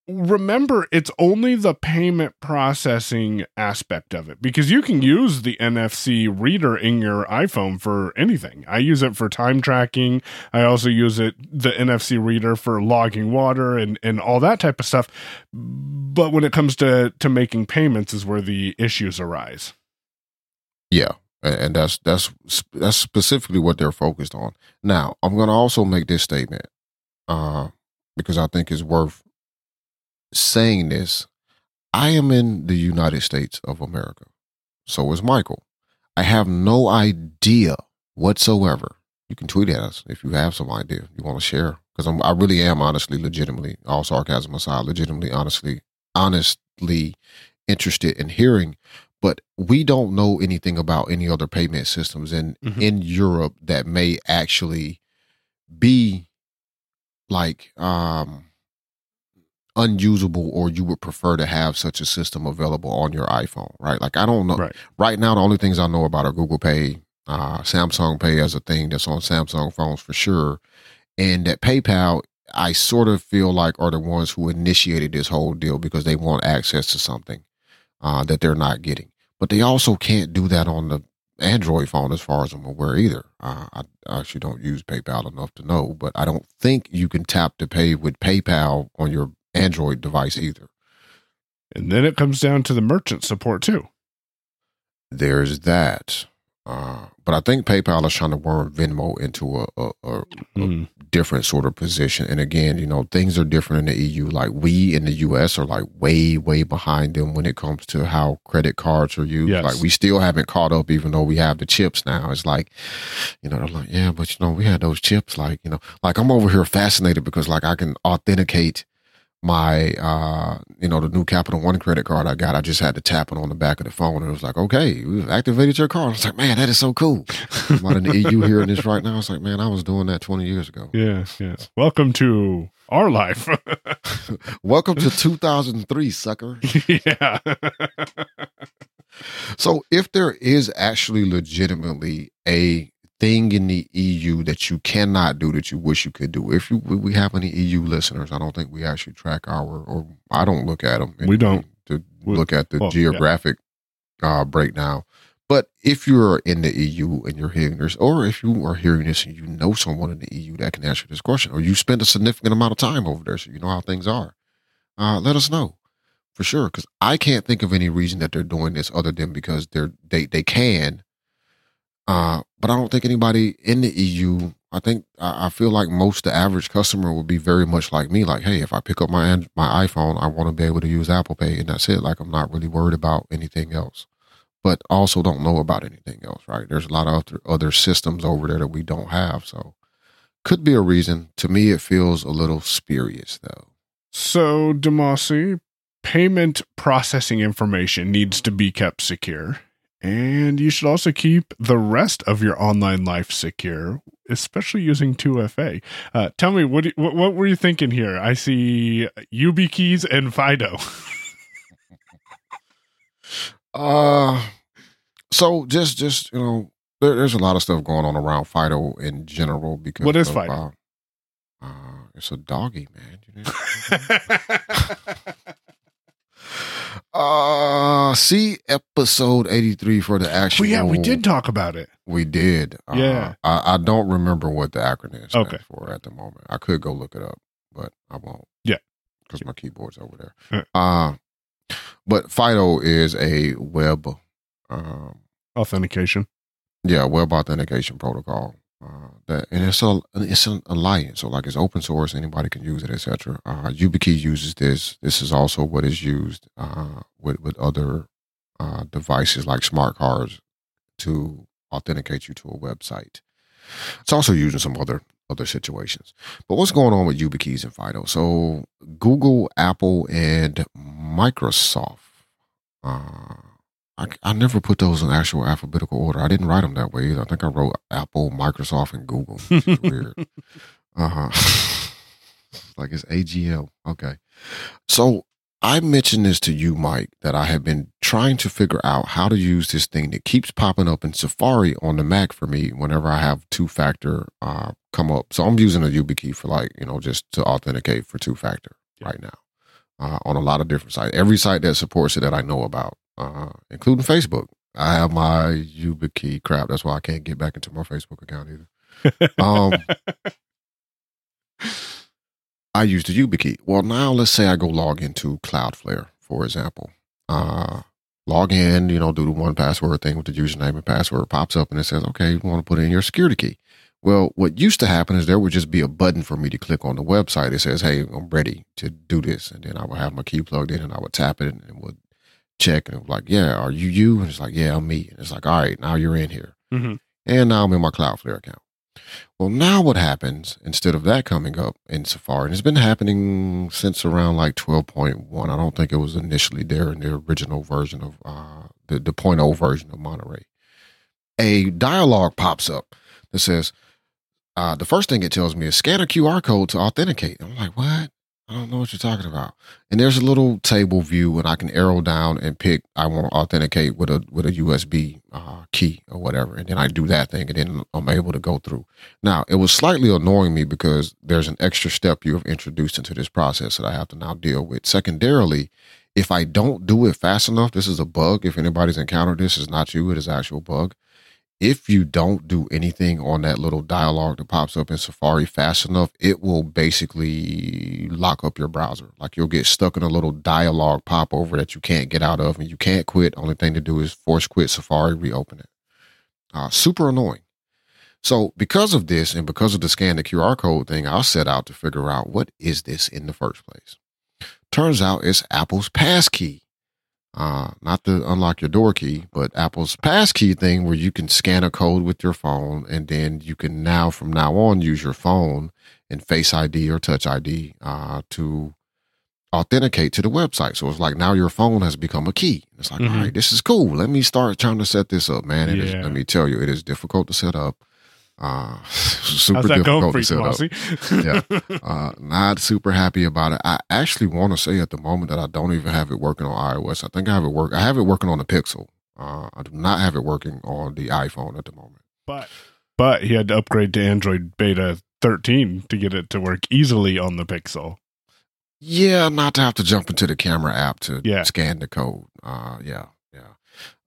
remember, it's only the payment processing aspect of it, because you can use the NFC reader in your iPhone for anything. I use it for time tracking. I also use the NFC reader for logging water and all that type of stuff. But when it comes to making payments is where the issues arise. Yeah. And that's specifically what they're focused on. Now, I'm going to also make this statement because I think it's worth saying this. I am in the United States of America. So is Michael. I have no idea whatsoever. You can tweet at us if you have some idea you want to share, because I really am honestly, legitimately, all sarcasm aside, legitimately, honestly interested in hearing. But we don't know anything about any other payment systems in Europe that may actually be like unusable, or you would prefer to have such a system available on your iPhone, right? Like, I don't know. Right now, the only things I know about are Google Pay, Samsung Pay as a thing that's on Samsung phones for sure. And that PayPal, I sort of feel like, are the ones who initiated this whole deal because they want access to something that they're not getting. But they also can't do that on the Android phone as far as I'm aware either. I actually don't use PayPal enough to know, but I don't think you can tap to pay with PayPal on your Android device either. And then it comes down to the merchant support too. There's that. But I think PayPal is trying to worm Venmo into a different sort of position. And again, you know, things are different in the EU. Like, we in the US are like way, way behind them when it comes to how credit cards are used. Yes. Like, we still haven't caught up, even though we have the chips now. It's like, you know, they're like, yeah, but you know, we had those chips. Like, you know, like, I'm over here fascinated because like I can authenticate my, you know, the new Capital One credit card I got. I just had to tap it on the back of the phone, and it was like, okay, we've activated your card. I was like, man, that is so cool. I'm out in the EU hearing this right now. It's like, man, I was doing that 20 years ago. Yes. Welcome to our life. Welcome to 2003, sucker. Yeah. So if there is actually legitimately a thing in the EU that you cannot do that you wish you could do. If we have any EU listeners, I don't think we actually track I don't look at them. We don't look at the geographic breakdown. But if you're in the EU and you're hearing this, or if you are hearing this and you know someone in the EU that can answer this question, or you spend a significant amount of time over there so you know how things are, let us know for sure. Because I can't think of any reason that they're doing this other than because they can. But I don't think anybody in the EU, I feel like most the average customer would be very much like me. Like, hey, if I pick up my iPhone, I want to be able to use Apple Pay, and that's it. Like, I'm not really worried about anything else, but also don't know about anything else, right? There's a lot of other systems over there that we don't have. So could be a reason. To me, it feels a little spurious though. So Damashe, payment processing information needs to be kept secure. And you should also keep the rest of your online life secure, especially using 2FA. Tell me, what were you thinking here? I see YubiKeys and Fido. So just you know, there's a lot of stuff going on around Fido in general. Because what is Fido? It's a doggy, man. You know? See episode 83 for the actual. Well, yeah, we did talk about it. We did. Yeah. I don't remember what the acronym is for at the moment. I could go look it up, but I won't. Yeah. Because my keyboard's over there. Right. But Fido is a web authentication. Yeah, web authentication protocol. It's an alliance, so like it's open source, anybody can use it, etc. YubiKey uses this. This is also what is used with other devices like smart cards to authenticate you to a website. It's also used in some other situations. But what's going on with YubiKeys and Fido? So Google, Apple, and Microsoft. I never put those in actual alphabetical order. I didn't write them that way either. I think I wrote Apple, Microsoft, and Google. It's weird. Like it's AGL. Okay. So I mentioned this to you, Mike, that I have been trying to figure out how to use this thing that keeps popping up in Safari on the Mac for me whenever I have two-factor come up. So I'm using a YubiKey for just to authenticate for two-factor right now on a lot of different sites. Every site that supports it that I know about. Including Facebook. I have my YubiKey crap. That's why I can't get back into my Facebook account either. I use the YubiKey. Well, now let's say I go log into Cloudflare, for example. Log in, do the 1Password thing with the username and password. It pops up and it says, okay, you want to put in your security key. Well, what used to happen is there would just be a button for me to click on the website. It says, hey, I'm ready to do this. And then I would have my key plugged in and I would tap it and it would check and like, yeah, are you? And it's like, yeah, I'm me. And it's like, all right, now you're in here. Mm-hmm. And now I'm in my Cloudflare account. Well, now what happens instead of that coming up in Safari, and it's been happening since around 12.1. I don't think it was initially there in the original version of the 0.0 version of Monterey. A dialogue pops up that says, the first thing it tells me is scan a QR code to authenticate. And I'm like, what? I don't know what you're talking about. And there's a little table view and I can arrow down and pick, I want to authenticate with a USB key or whatever. And then I do that thing and then I'm able to go through. Now, it was slightly annoying me because there's an extra step you have introduced into this process that I have to now deal with. Secondarily, if I don't do it fast enough, this is a bug. If anybody's encountered this, it's not you, it is an actual bug. If you don't do anything on that little dialogue that pops up in Safari fast enough, it will basically lock up your browser. Like you'll get stuck in a little dialogue pop over that you can't get out of and you can't quit. Only thing to do is force quit Safari, reopen it. Super annoying. So because of this and because of the scan the QR code thing, I'll set out to figure out what is this in the first place. Turns out it's Apple's passkey. Not the unlock your door key, but Apple's passkey thing where you can scan a code with your phone and then you can from now on use your phone and Face ID or Touch ID to authenticate to the website. So it's like now your phone has become a key. It's like, mm-hmm. All right, this is cool. Let me start trying to set this up, man. It is, let me tell you, it is difficult to set up. Super difficult to set up. Yeah. Not super happy about it. I actually want to say at the moment that I don't even have it working on iOS. I think I have it working on the Pixel. I do not have it working on the iPhone at the moment. But he had to upgrade to Android Beta 13 to get it to work easily on the Pixel. Yeah, not to have to jump into the camera app to scan the code.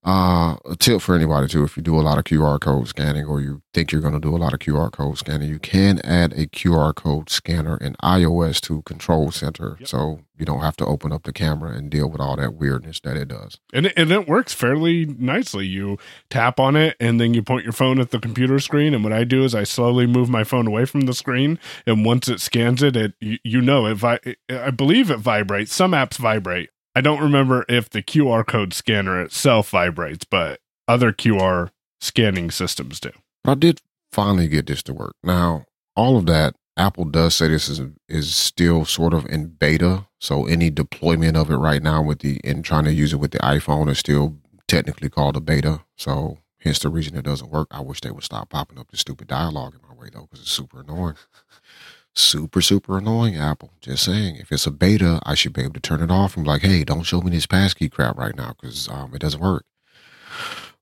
A tip for anybody too, if you do a lot of QR code scanning or you think you're going to do a lot of QR code scanning, you can add a QR code scanner in iOS to Control Center. Yep. So you don't have to open up the camera and deal with all that weirdness that it does. And it works fairly nicely. You tap on it and then you point your phone at the computer screen. And what I do is I slowly move my phone away from the screen. And once it scans it, I believe it vibrates. Some apps vibrate. I don't remember if the QR code scanner itself vibrates, but other QR scanning systems do. I did finally get this to work. Now, all of that, Apple does say this is still sort of in beta. So any deployment of it right now and trying to use it with the iPhone is still technically called a beta. So hence the reason it doesn't work. I wish they would stop popping up this stupid dialogue in my way though, because it's super annoying. Super, super annoying, Apple. Just saying, if it's a beta, I should be able to turn it off. I'm like, hey, don't show me this passkey crap right now because it doesn't work.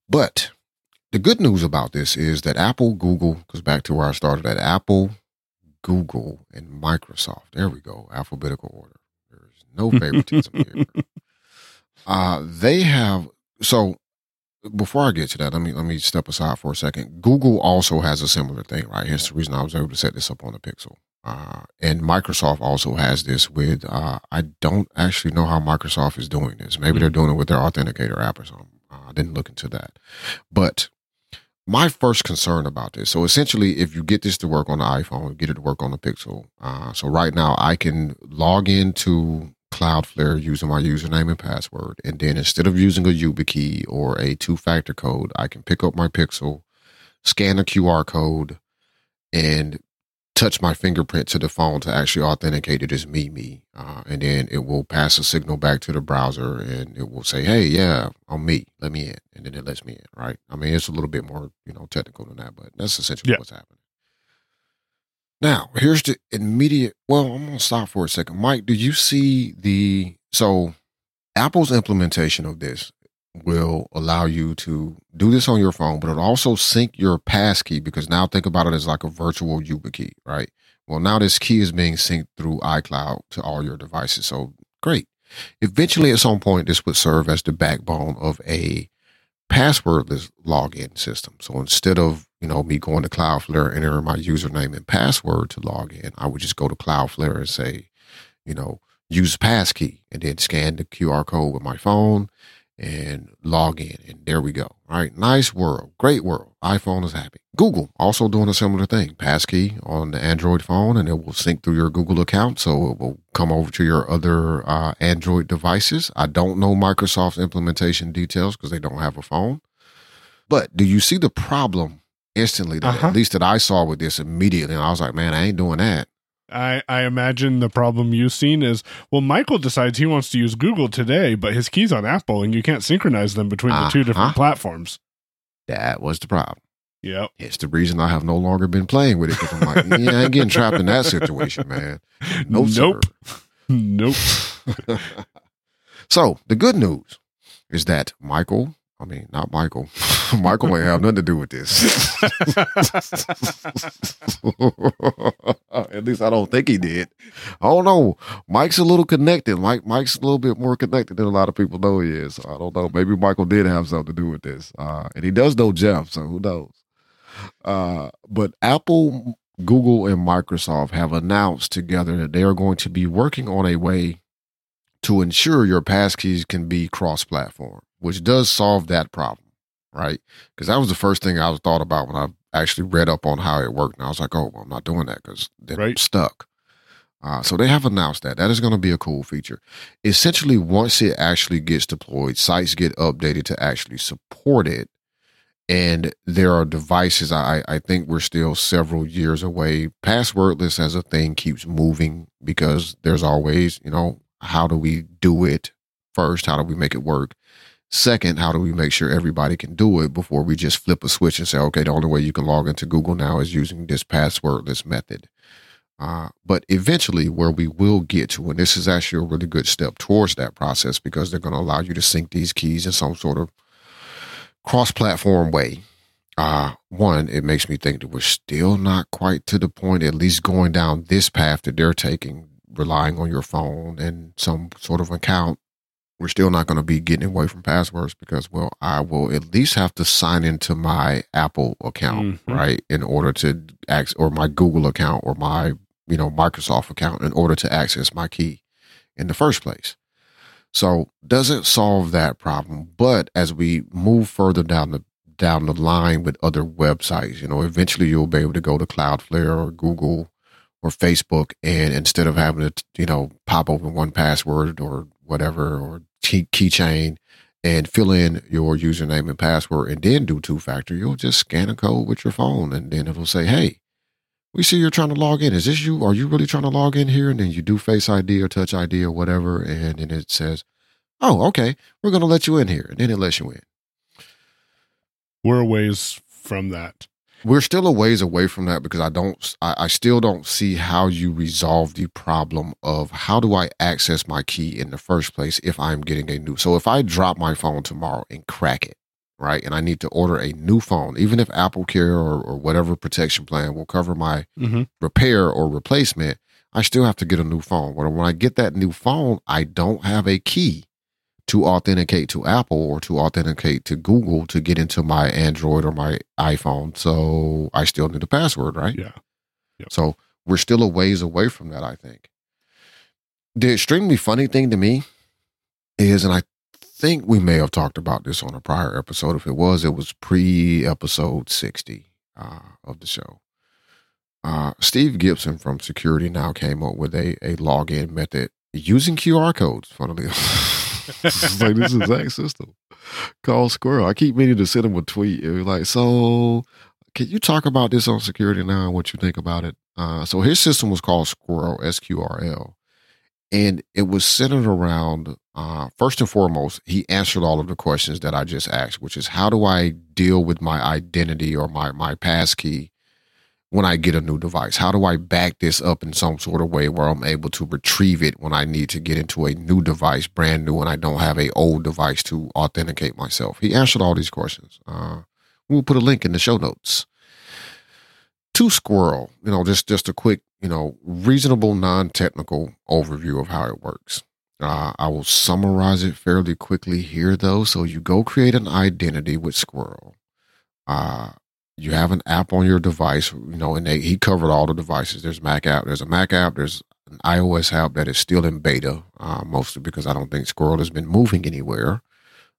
But The good news about this is that Apple, Google, goes back to where I started at, Apple, Google, and Microsoft. There we go. Alphabetical order. There's no favoritism here. They have, so before I get to that, let me step aside for a second. Google also has a similar thing, right? Here's the reason I was able to set this up on the Pixel. And Microsoft also has this with, I don't actually know how Microsoft is doing this. Maybe they're doing it with their Authenticator app or something. I didn't look into that. But my first concern about this, so essentially, if you get this to work on the iPhone, get it to work on the Pixel. So right now, I can log into Cloudflare using my username and password. And then instead of using a YubiKey or a two-factor code, I can pick up my Pixel, scan a QR code, and touch my fingerprint to the phone to actually authenticate it as me. And then it will pass a signal back to the browser and it will say, hey, yeah, I'm me. Let me in. And then it lets me in, right? I mean, it's a little bit more, technical than that, but that's essentially what's happening. Now, here's the immediate, well, I'm going to stop for a second. Mike, do you see so Apple's implementation of this will allow you to do this on your phone, but it'll also sync your passkey, because now think about it as like a virtual YubiKey, right? Well, now this key is being synced through iCloud to all your devices. So great. Eventually at some point, this would serve as the backbone of a passwordless login system. So instead of, me going to Cloudflare, entering my username and password to log in, I would just go to Cloudflare and say, use passkey, and then scan the QR code with my phone and log in, and there we go. All right, nice world, great world. iPhone is happy. Google also doing a similar thing. Passkey on the Android phone, and it will sync through your Google account, so it will come over to your other Android devices. I don't know Microsoft's implementation details because they don't have a phone. But do you see the problem instantly? At least that I saw with this immediately, and I was like, man, I ain't doing that. I imagine the problem you've seen is, well, Michael decides he wants to use Google today, but his key's on Apple, and you can't synchronize them between the two different platforms. That was the problem. Yep. It's the reason I have no longer been playing with it, because I'm like, I ain't getting trapped in that situation, man. No, nope. Sir. Nope. So the good news is that Michael ain't have nothing to do with this. At least I don't think he did. I don't know. Mike's a little connected. Mike's a little bit more connected than a lot of people know he is. So I don't know. Maybe Michael did have something to do with this. And he does know Jeff, so who knows? But Apple, Google, and Microsoft have announced together that they are going to be working on a way to ensure your passkeys can be cross-platform, which does solve that problem, right? Because that was the first thing I thought about when I actually read up on how it worked. And I was like, oh, well, I'm not doing that because then I'm stuck. So they have announced that. That is going to be a cool feature. Essentially, once it actually gets deployed, sites get updated to actually support it. And there are devices, I think we're still several years away. Passwordless as a thing keeps moving because there's always, how do we do it first? How do we make it work? Second, how do we make sure everybody can do it before we just flip a switch and say, okay, the only way you can log into Google now is using this passwordless method. But eventually where we will get to, and this is actually a really good step towards that process, because they're going to allow you to sync these keys in some sort of cross-platform way. One, it makes me think that we're still not quite to the point, at least going down this path that they're taking, relying on your phone and some sort of account. We're still not going to be getting away from passwords because, well, I will at least have to sign into my Apple account, right, in order to access, or my Google account, or my, Microsoft account, in order to access my key in the first place. So doesn't solve that problem. But as we move further down the line with other websites, eventually you'll be able to go to Cloudflare or Google or Facebook, and instead of having to, pop open 1Password or whatever, or keychain, and fill in your username and password and then do two-factor, you'll just scan a code with your phone, and then it'll say, hey, we see you're trying to log in. Is this you? Are you really trying to log in here? And then you do Face ID or Touch ID or whatever, and then it says, oh, okay, we're going to let you in here, and then it lets you in. We're a ways from that. We're still a ways away from that, because I still don't see how you resolve the problem of how do I access my key in the first place if I'm getting a new. So if I drop my phone tomorrow and crack it, right? And I need to order a new phone, even if AppleCare or whatever protection plan will cover my repair or replacement, I still have to get a new phone. When I get that new phone, I don't have a key to authenticate to Apple or to authenticate to Google to get into my Android or my iPhone. So I still need a password, right? Yeah. Yep. So we're still a ways away from that, I think. The extremely funny thing to me is, and I think we may have talked about this on a prior episode. If it was pre-episode 60 of the show. Steve Gibson from Security Now came up with a login method using QR codes, funnily enough. It's like this exact system called Squirrel. I keep meaning to send him a tweet. It was like, so can you talk about this on Security Now and what you think about it? So his system was called Squirrel, SQRL. And it was centered around, first and foremost, he answered all of the questions that I just asked, which is how do I deal with my identity or my passkey when I get a new device? How do I back this up in some sort of way where I'm able to retrieve it when I need to get into a new device, brand new, and I don't have a old device to authenticate myself? He answered all these questions. We'll put a link in the show notes to Squirrel, just a quick, reasonable, non-technical overview of how it works. I will summarize it fairly quickly here though. So you go create an identity with Squirrel. You have an app on your device, and he covered all the devices. There's Mac app. There's a Mac app. There's an iOS app that is still in beta, mostly because I don't think Squirrel has been moving anywhere.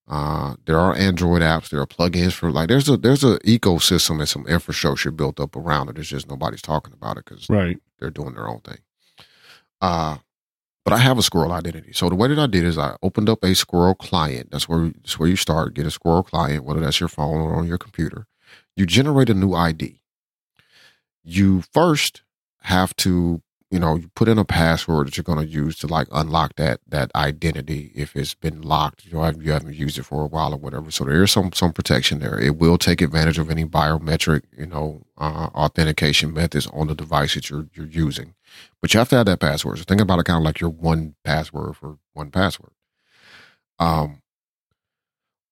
There are Android apps. There are plugins for there's a ecosystem and some infrastructure built up around it. It's just nobody's talking about it because they're doing their own thing. But I have a Squirrel identity. So the way that I did is I opened up a Squirrel client. That's where you start. Get a Squirrel client, whether that's your phone or on your computer. You generate a new ID. You first have to, you put in a password that you're going to use to unlock that identity if it's been locked. You haven't used it for a while or whatever. So there is some protection there. It will take advantage of any biometric, authentication methods on the device that you're using. But you have to have that password. So think about it kind of like your one password for 1Password.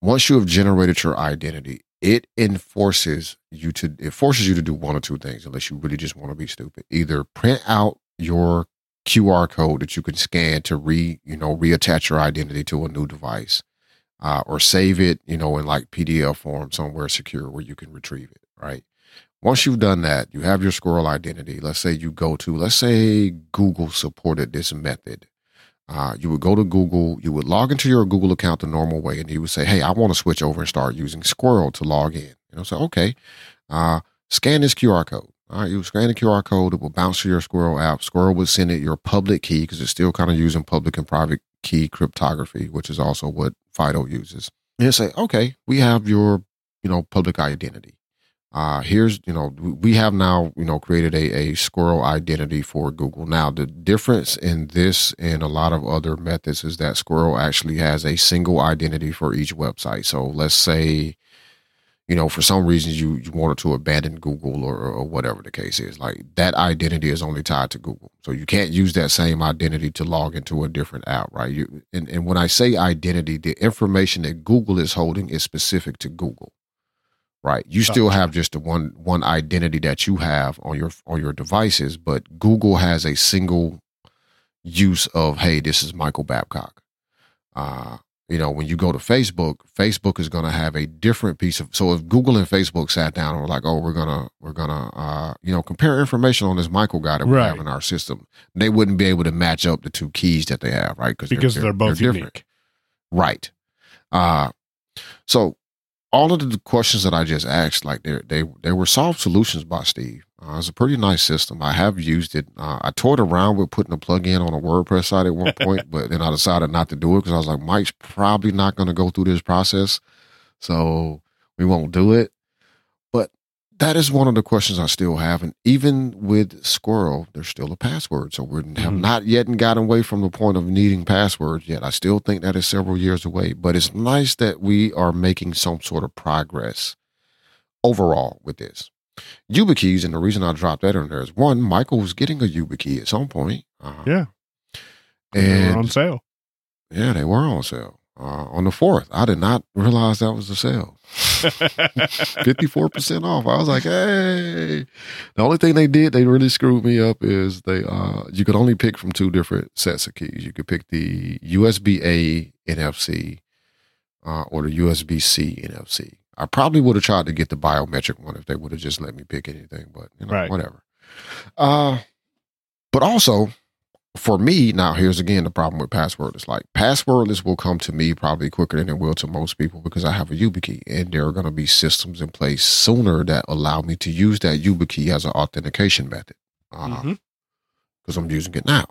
Once you have generated your identity, it forces you to do one or two things, unless you really just want to be stupid. Either print out your QR code that you can scan to reattach your identity to a new device, or save it, in PDF form somewhere secure where you can retrieve it. Right. Once you've done that, you have your Squirrel identity. Let's say Google supported this method. You would go to Google, you would log into your Google account the normal way, and you would say, hey, I want to switch over and start using Squirrel to log in. Okay, scan this QR code. All right, you scan the QR code, it will bounce to your Squirrel app. Squirrel would send it your public key because it's still kind of using public and private key cryptography, which is also what Fido uses. And say, okay, we have your, public identity. Here's, we have now, created a Squirrel identity for Google. Now, the difference in this and a lot of other methods is that Squirrel actually has a single identity for each website. So let's say, for some reason you wanted to abandon Google or whatever the case is, that identity is only tied to Google. So you can't use that same identity to log into a different app, right? And when I say identity, the information that Google is holding is specific to Google. Right. You still have just the one identity that you have on your devices, but Google has a single use of, hey, this is Michael Babcock. When you go to Facebook, Facebook is going to have a different piece of. So if Google and Facebook sat down and were like, oh, we're going to compare information on this Michael guy that we have in our system, they wouldn't be able to match up the two keys that they have. Right. Because they're both different. Right. So. All of the questions that I just asked, they were solved solutions by Steve. It's a pretty nice system. I have used it. I toyed around with putting a plug-in on a WordPress site at one point, but then I decided not to do it because I was like, Mike's probably not going to go through this process, so we won't do it. But that is one of the questions I still have. And even with Squirrel, there's still a password. So we have not yet gotten away from the point of needing passwords yet. I still think that is several years away, but it's nice that we are making some sort of progress overall with this. YubiKeys, and the reason I dropped that in there is, one, Michael was getting a YubiKey at some point. Yeah. And they were on sale. on the 4th. I did not realize that was a sale. 54% off. I was like, hey. The only thing they did, they really screwed me up, is they you could only pick from two different sets of keys. You could pick the USB-A NFC or the USB-C NFC. I probably would have tried to get the biometric one if they would have just let me pick anything, but whatever. But also, for me, now here's again the problem with passwordless. Like, passwordless will come to me probably quicker than it will to most people because I have a YubiKey, and there are going to be systems in place sooner that allow me to use that YubiKey as an authentication method because I'm using it now.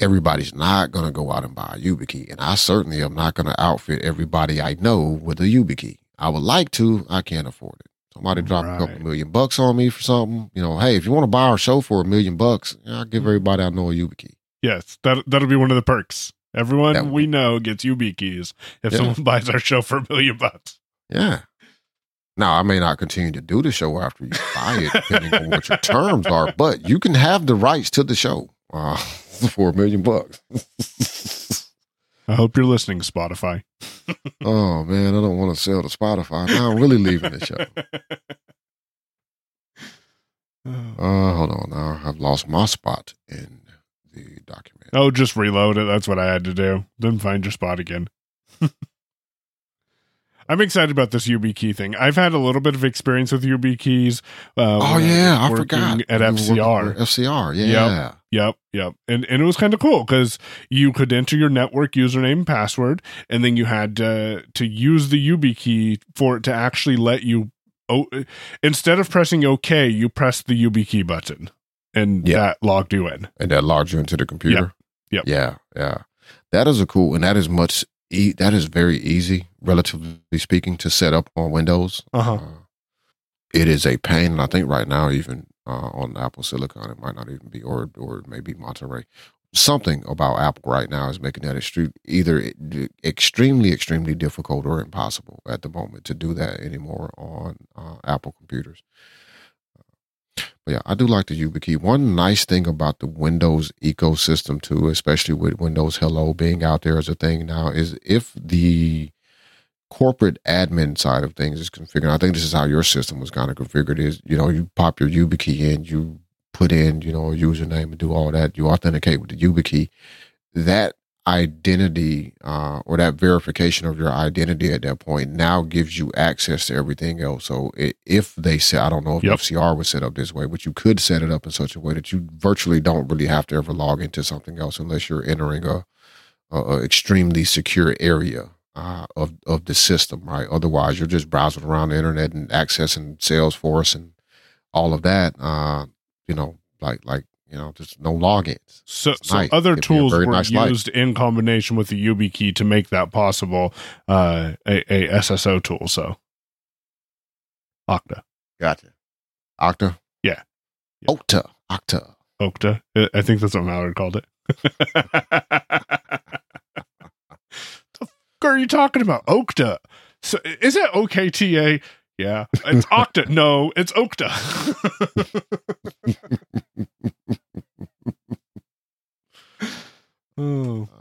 Everybody's not going to go out and buy a YubiKey, and I certainly am not going to outfit everybody I know with a YubiKey. I would like to, I can't afford it. Somebody dropped a couple $1,000,000 on me for something. You know, hey, if you want to buy our show for $1,000,000, I'll give everybody I know a YubiKey. Yes, that'll be one of the perks. Everyone we know gets YubiKeys if someone buys our show for $1,000,000. Yeah. Now, I may not continue to do the show after you buy it, depending on what your terms are, but you can have the rights to the show for $1,000,000. I hope you're listening, Spotify. Oh, man, I don't want to sell to Spotify. Now I'm really leaving the show. Hold on. Now I've lost my spot in the document. Oh, just reload it. That's what I had to do. Then find your spot again. I'm excited about this YubiKey thing. I've had a little bit of experience with YubiKeys. I forgot. At FCR. FCR, Yep. And it was kind of cool because you could enter your network username and password, and then you had to use the YubiKey for it to actually let you... instead of pressing OK, you pressed the YubiKey button, and that logged you in. And that logged you into the computer? Yep. Yeah. That is a cool... And that is much... that is very easy, relatively speaking, to set up on Windows. It is a pain, and I think right now, even on Apple Silicon, it might not even be, or maybe Monterey. Something about Apple right now is making that either extremely, extremely difficult or impossible at the moment to do that anymore on Apple computers. But yeah, I do like the YubiKey. One nice thing about the Windows ecosystem too, especially with Windows Hello being out there as a thing now, is if the corporate admin side of things is configured, I think this is how your system was kind of configured, is, you know, you pop your YubiKey in, you put in, you know, a username and do all that, you authenticate with the YubiKey. That identity or that verification of your identity at that point now gives you access to everything else. So if they say, I don't know if FCR was set up this way, but you could set it up in such a way that you virtually don't really have to ever log into something else unless you're entering a extremely secure area of the system, right? Otherwise, you're just browsing around the internet and accessing Salesforce and all of that, just no logins. So other tools were used in combination with the YubiKey to make that possible, a SSO tool. So Okta. Gotcha. Okta? Yeah. Okta. Okta. I think that's what Mallory called it. The fuck are you talking about? Okta. So, is it OKTA? Yeah. It's Okta. No, it's Okta.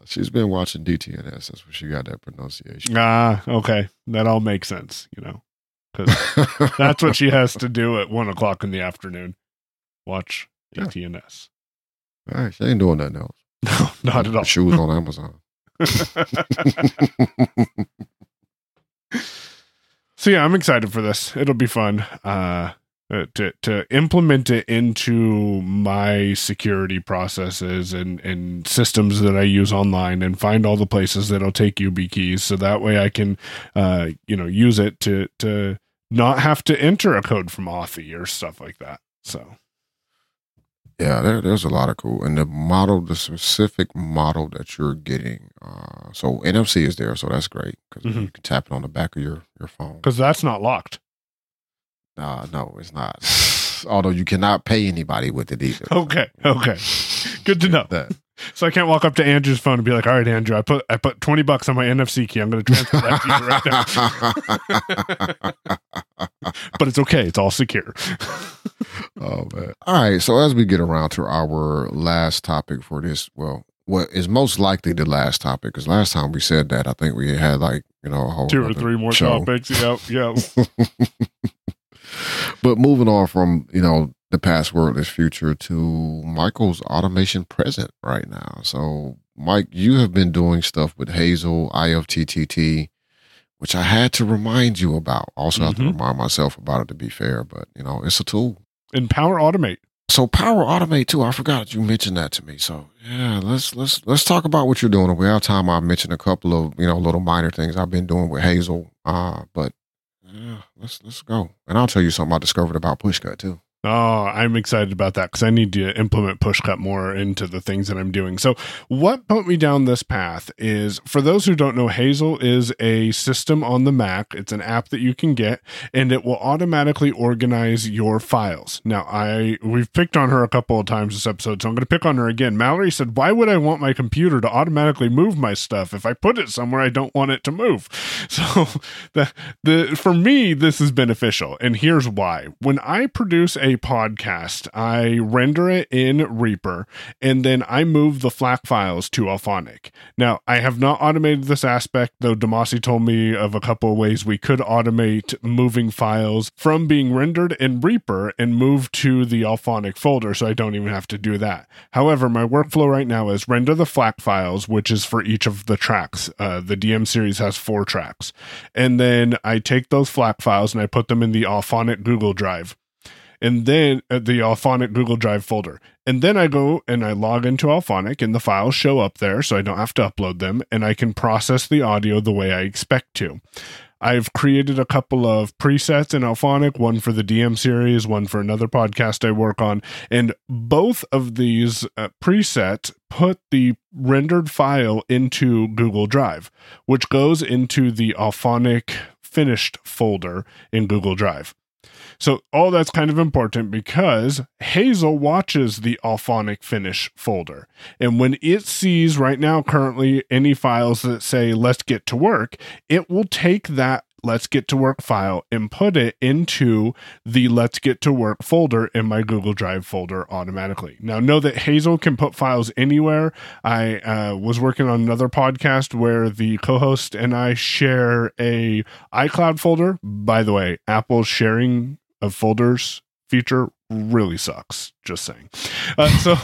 She's been watching DTNS. That's where she got that pronunciation. Okay. That all makes sense, you know, because that's what she has to do at 1:00 in the afternoon. Watch DTNS. All right. She ain't doing nothing else. No, not at all. Shoes on Amazon. So yeah, I'm excited for this. It'll be fun. To implement it into my security processes and systems that I use online, and find all the places that'll take YubiKeys, so that way I can use it to not have to enter a code from Authy or stuff like that. So yeah, there's a lot of cool, and the specific model that you're getting. So NFC is there, so that's great because you can tap it on the back of your phone because that's not locked. No, it's not. Although you cannot pay anybody with it either. Okay. Good to know. That. So I can't walk up to Andrew's phone and be like, all right, Andrew, I put $20 on my NFC key. I'm going to transfer that to you right now. But it's okay. It's all secure. Oh, man. All right. So as we get around to our last topic for this, well, what is most likely the last topic, because last time we said that, I think we had like, you know, a whole 2 or 3 more topics. Yep. But moving on from, you know, the passwordless future to Michael's automation present right now. So Mike, you have been doing stuff with Hazel, IFTTT, which I had to remind you about. Also, I have to remind myself about it, to be fair, but you know, it's a tool. And Power Automate. So Power Automate too. I forgot you mentioned that to me. So yeah, let's talk about what you're doing. We have time. I mentioned a couple of, you know, little minor things I've been doing with Hazel. But yeah, let's go. And I'll tell you something I discovered about Pushcut too. Oh, I'm excited about that because I need to implement Pushcut more into the things that I'm doing. So what put me down this path is, for those who don't know, Hazel is a system on the Mac. It's an app that you can get, and it will automatically organize your files. Now, we've picked on her a couple of times this episode, so I'm going to pick on her again. Mallory said, why would I want my computer to automatically move my stuff if I put it somewhere I don't want it to move? So for me, this is beneficial, and here's why. When I produce a podcast, I render it in Reaper, and then I move the FLAC files to Auphonic. Now, I have not automated this aspect, though Damashe told me of a couple of ways we could automate moving files from being rendered in Reaper and moved to the Auphonic folder, so I don't even have to do that. However, my workflow right now is render the FLAC files, which is for each of the tracks. The DM series has 4 tracks. And then I take those FLAC files and I put them in the Auphonic Google Drive. And then the Auphonic Google Drive folder. And then I go and I log into Auphonic, and the files show up there, so I don't have to upload them, and I can process the audio the way I expect to. I've created a couple of presets in Auphonic, one for the DM series, one for another podcast I work on, and both of these presets put the rendered file into Google Drive, which goes into the Auphonic finished folder in Google Drive. So all that's kind of important because Hazel watches the Auphonic finish folder. And when it sees right now currently any files that say let's get to work, it will take that let's get to work file and put it into the let's get to work folder in my Google Drive folder automatically. Now, know that Hazel can put files anywhere. I was working on another podcast where the co-host and I share a iCloud folder. By the way, Apple's sharing of folders feature really sucks. Just saying. So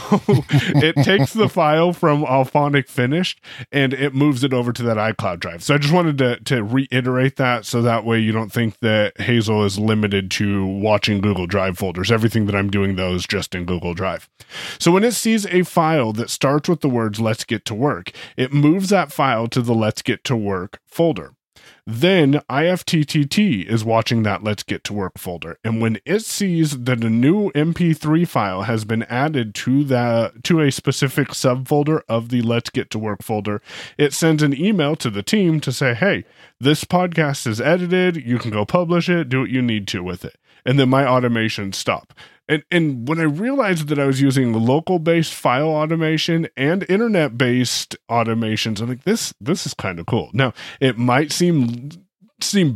it takes the file from Auphonic finished and it moves it over to that iCloud drive. So I just wanted to reiterate that. So that way you don't think that Hazel is limited to watching Google Drive folders. Everything that I'm doing though is just in Google Drive. So when it sees a file that starts with the words, let's get to work, it moves that file to the let's get to work folder. Then IFTTT is watching that Let's Get to Work folder. And when it sees that a new MP3 file has been added to a specific subfolder of the Let's Get to Work folder, it sends an email to the team to say, hey, this podcast is edited. You can go publish it. Do what you need to with it. And then my automations stop. And when I realized that I was using local-based file automation and internet-based automations, I'm like, this is kind of cool. Now, it might seem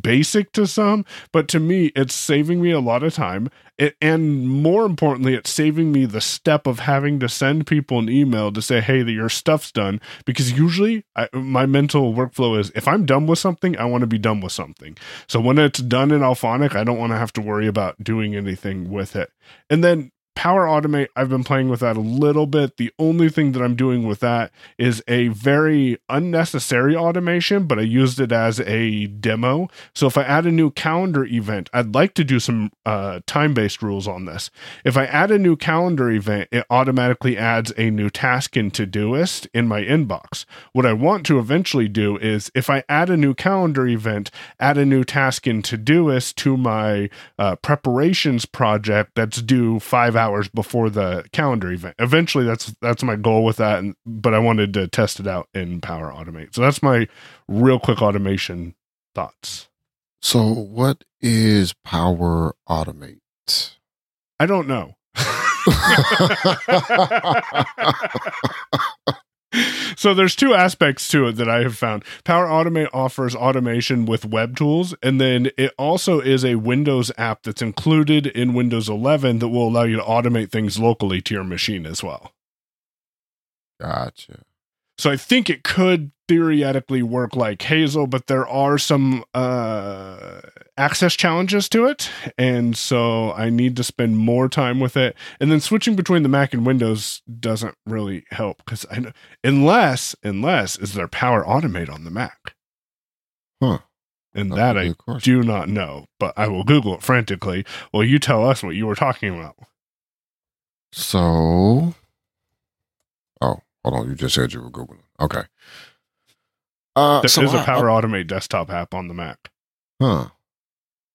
basic to some, but to me, it's saving me a lot of time. And more importantly, it's saving me the step of having to send people an email to say, hey, your stuff's done. Because usually my mental workflow is, if I'm done with something, I want to be done with something. So when it's done in Auphonic, I don't want to have to worry about doing anything with it. And then Power Automate, I've been playing with that a little bit. The only thing that I'm doing with that is a very unnecessary automation, but I used it as a demo. So if I add a new calendar event, I'd like to do some time-based rules on this. If I add a new calendar event, it automatically adds a new task in Todoist in my inbox. What I want to eventually do is, if I add a new calendar event, add a new task in Todoist to my preparations project that's due 5 hours before the calendar event. Eventually that's my goal with that, but I wanted to test it out in Power Automate. So that's my real quick automation thoughts. So what is Power Automate? I don't know. So there's 2 aspects to it that I have found. Power Automate offers automation with web tools, and then it also is a Windows app that's included in Windows 11 that will allow you to automate things locally to your machine as well. Gotcha. So I think it could theoretically work like Hazel, but there are some access challenges to it. And so I need to spend more time with it. And then switching between the Mac and Windows doesn't really help because I know, unless is there Power Automate on the Mac? Huh. And that I do not know, but I will Google it frantically. Well, you tell us what you were talking about. So, hold on. You just said you were Googling. Okay. There is a Power Automate desktop app on the Mac. Huh.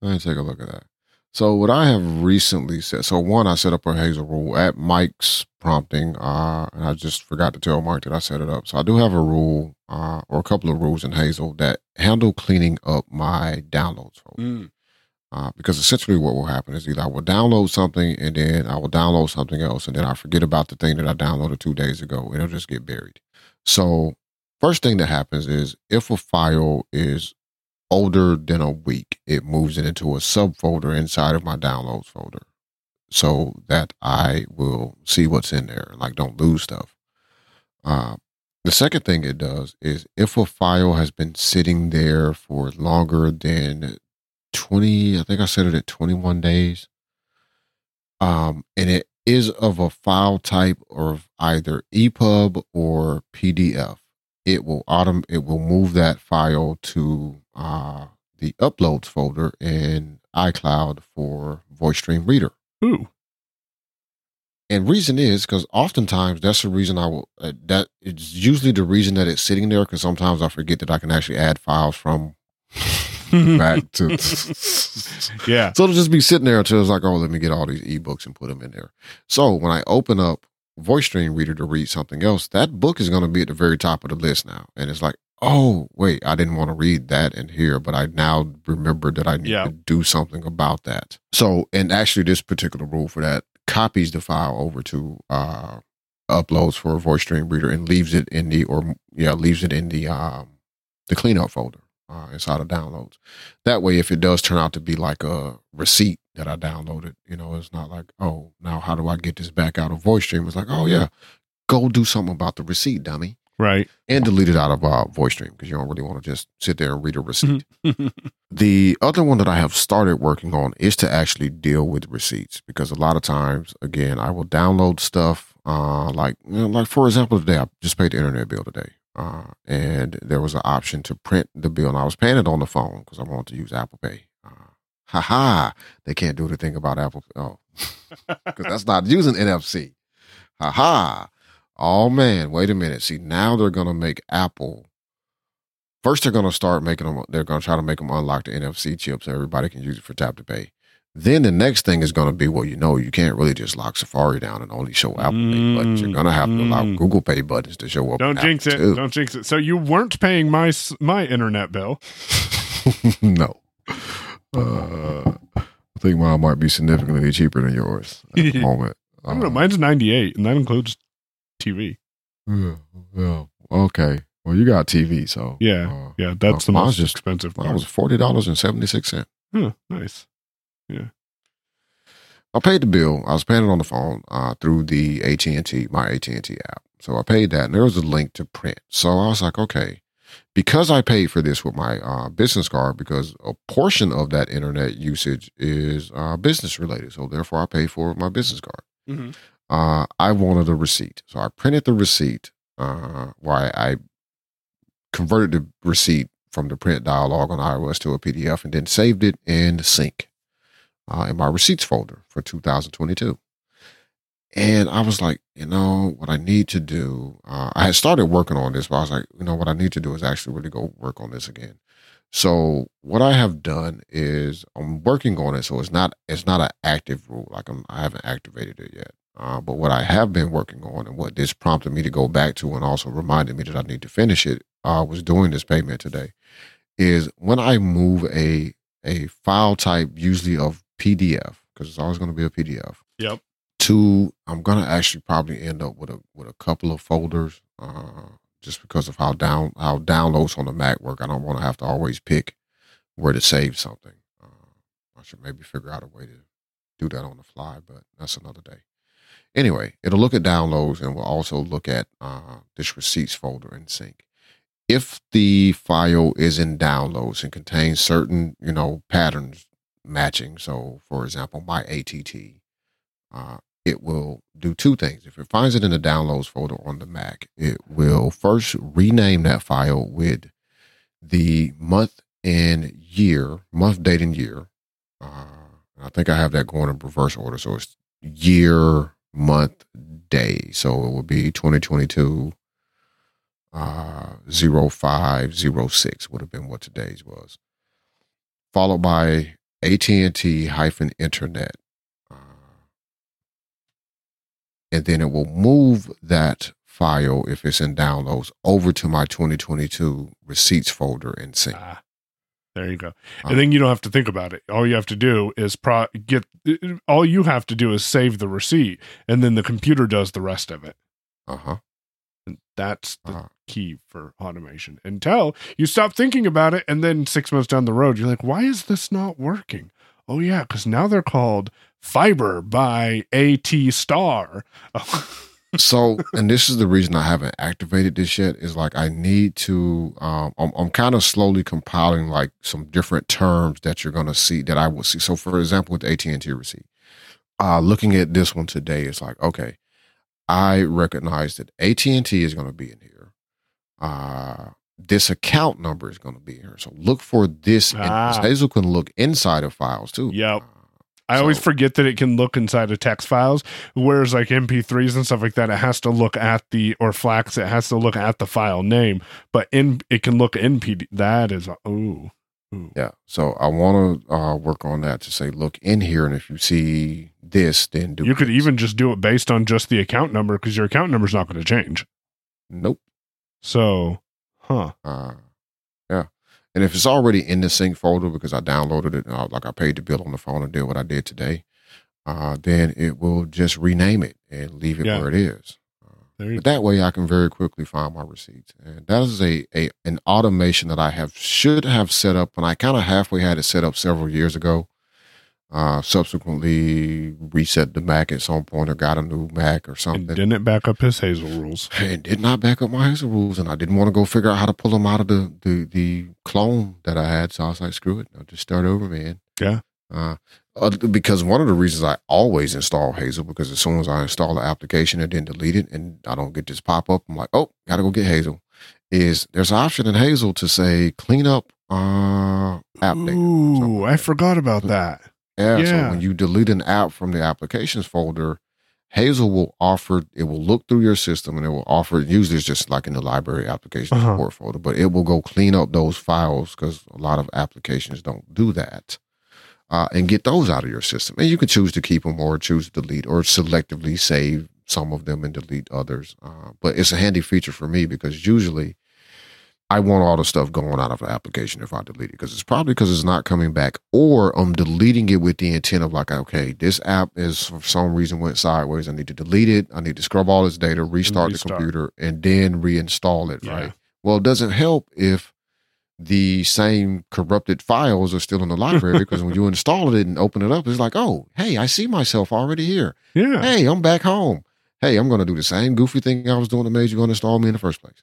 Let me take a look at that. So what I have recently said, so one, I set up a Hazel rule at Mike's prompting, and I just forgot to tell Mike that I set it up. So I do have a rule or a couple of rules in Hazel that handle cleaning up my downloads folder. Because essentially what will happen is either I will download something and then I will download something else and then I forget about the thing that I downloaded 2 days ago and it'll just get buried. So first thing that happens is if a file is older than a week, it moves it into a subfolder inside of my downloads folder so that I will see what's in there, like don't lose stuff. The second thing it does is if a file has been sitting there for longer than 20, I think I set it at 21 days. And it is of a file type of either EPUB or PDF. It will move that file to the uploads folder in iCloud for Voice Dream Reader. Ooh. And reason is because oftentimes that's the reason that it's usually the reason that it's sitting there because sometimes I forget that I can actually add files from back to yeah. So it'll just be sitting there until it's like, oh, let me get all these ebooks and put them in there. So when I open up Voice Stream Reader to read something else, that book is going to be at the very top of the list now. And it's like, oh, wait, I didn't want to read that in here, but I now remember that I need to do something about that. So, and actually this particular rule for that copies the file over to uploads for a Voice Stream Reader and leaves it in the cleanup folder. Inside of downloads. That way, if it does turn out to be like a receipt that I downloaded, it's not like, oh, now how do I get this back out of VoiceStream? It's like, oh yeah, go do something about the receipt, dummy. Right. And delete it out of VoiceStream because you don't really want to just sit there and read a receipt. The other one that I have started working on is to actually deal with receipts because a lot of times, again, I will download stuff like for example, today, I just paid the internet bill today. And there was an option to print the bill, and I was paying it on the phone because I wanted to use Apple Pay. They can't do the thing about Apple. Oh, because that's not using NFC. Oh man, wait a minute. See, now they're gonna make Apple. First, they're gonna start making them. They're gonna try to make them unlock the NFC chips, so everybody can use it for tap to pay. Then the next thing is going to be, well, you can't really just lock Safari down and only show Apple Pay buttons. You're going to have to allow Google Pay buttons to show up. Don't jinx it. Don't jinx it. So you weren't paying my internet bill. No. I think mine might be significantly cheaper than yours at the moment. I don't know. Mine's 98, and that includes TV. Yeah. Okay. Well, you got TV, so. Yeah, that's the most expensive part. Mine was $40.76. Nice. Yeah, I paid the bill. I was paying it on the phone through the AT&T app. So I paid that, and there was a link to print. So I was like, okay, because I paid for this with my business card, because a portion of that internet usage is business related. So therefore, I paid for it with my business card. Mm-hmm. I wanted a receipt, so I printed the receipt. Where I converted the receipt from the print dialog on iOS to a PDF, and then saved it in Sync. In my receipts folder for 2022. And I was like, what I need to do, I had started working on this, but I was like, what I need to do is actually really go work on this again. So what I have done is I'm working on it. So it's not an active rule. Like I haven't activated it yet. But what I have been working on and what this prompted me to go back to and also reminded me that I need to finish it, was doing this payment today, is when I move a file type, usually of PDF, because it's always going to be a PDF. Yep. I'm going to actually probably end up with a couple of folders, just because of how downloads on the Mac work. I don't want to have to always pick where to save something. I should maybe figure out a way to do that on the fly, but that's another day. Anyway, it'll look at downloads and will also look at this receipts folder in sync. If the file is in downloads and contains certain, patterns matching. So, for example, my ATT, it will do two things. If it finds it in the downloads folder on the Mac, it will first rename that file with the month, date, and year. I think I have that going in reverse order. So it's year, month, day. So it will be 2022. 0506 would have been what today's was, followed by AT&T-internet. And then it will move that file, if it's in downloads, over to my 2022 receipts folder in sync. There you go. And then you don't have to think about it. All you have to do is save the receipt, and then the computer does the rest of it. Uh-huh. And that's the key for automation. Until you stop thinking about it, and then 6 months down the road, you're like, why is this not working? Oh, yeah, because now they're called Fiber by AT*. So, and this is the reason I haven't activated this yet, is like I need to, I'm kind of slowly compiling like some different terms that you're going to see, that I will see. So, for example, with the AT&T receipt, looking at this one today, it's like, okay, I recognize that AT&T is going to be in here. This account number is going to be here. So look for this. Hazel can look inside of files too. Yep. I always forget that it can look inside of text files, whereas like MP3s and stuff like that, it has to look at or FLACs, it has to look at the file name, but it can look in PD. That is, yeah. So I want to work on that to say, look in here, and if you see this, then do it. You could even just do it based on just the account number, because your account number is not going to change. Nope. So, yeah. And if it's already in the sync folder because I downloaded it, like I paid the bill on the phone and did what I did today, then it will just rename it and leave it where it is. But that way I can very quickly find my receipts. And that is an automation that I should have set up, and I kind of halfway had it set up several years ago. Subsequently reset the Mac at some point or got a new Mac or something. And didn't back up his Hazel rules. And did not back up my Hazel rules. And I didn't want to go figure out how to pull them out of the clone that I had. So I was like, screw it. I'll just start over, man. Yeah. Because one of the reasons I always install Hazel, because as soon as I install the application and then delete it and I don't get this pop-up, I'm like, oh, got to go get Hazel, is there's an option in Hazel to say clean up app data. Ooh, I forgot about that. Yeah, so when you delete an app from the applications folder, Hazel will look through your system and it will offer, usually it's just like in the library application support folder, but it will go clean up those files because a lot of applications don't do that, and get those out of your system. And you can choose to keep them or choose to delete or selectively save some of them and delete others. But it's a handy feature for me because usually I want all the stuff going out of an application if I delete it, because it's probably because it's not coming back, or I'm deleting it with the intent of like, okay, this app is for some reason went sideways. I need to delete it. I need to scrub all its data, restart the computer, and then reinstall it. Yeah. Right. Well, it doesn't help if the same corrupted files are still in the library, because when you install it and open it up, it's like, oh, hey, I see myself already here. Yeah. Hey, I'm back home. Hey, I'm going to do the same goofy thing I was doing that made you uninstall me in the first place.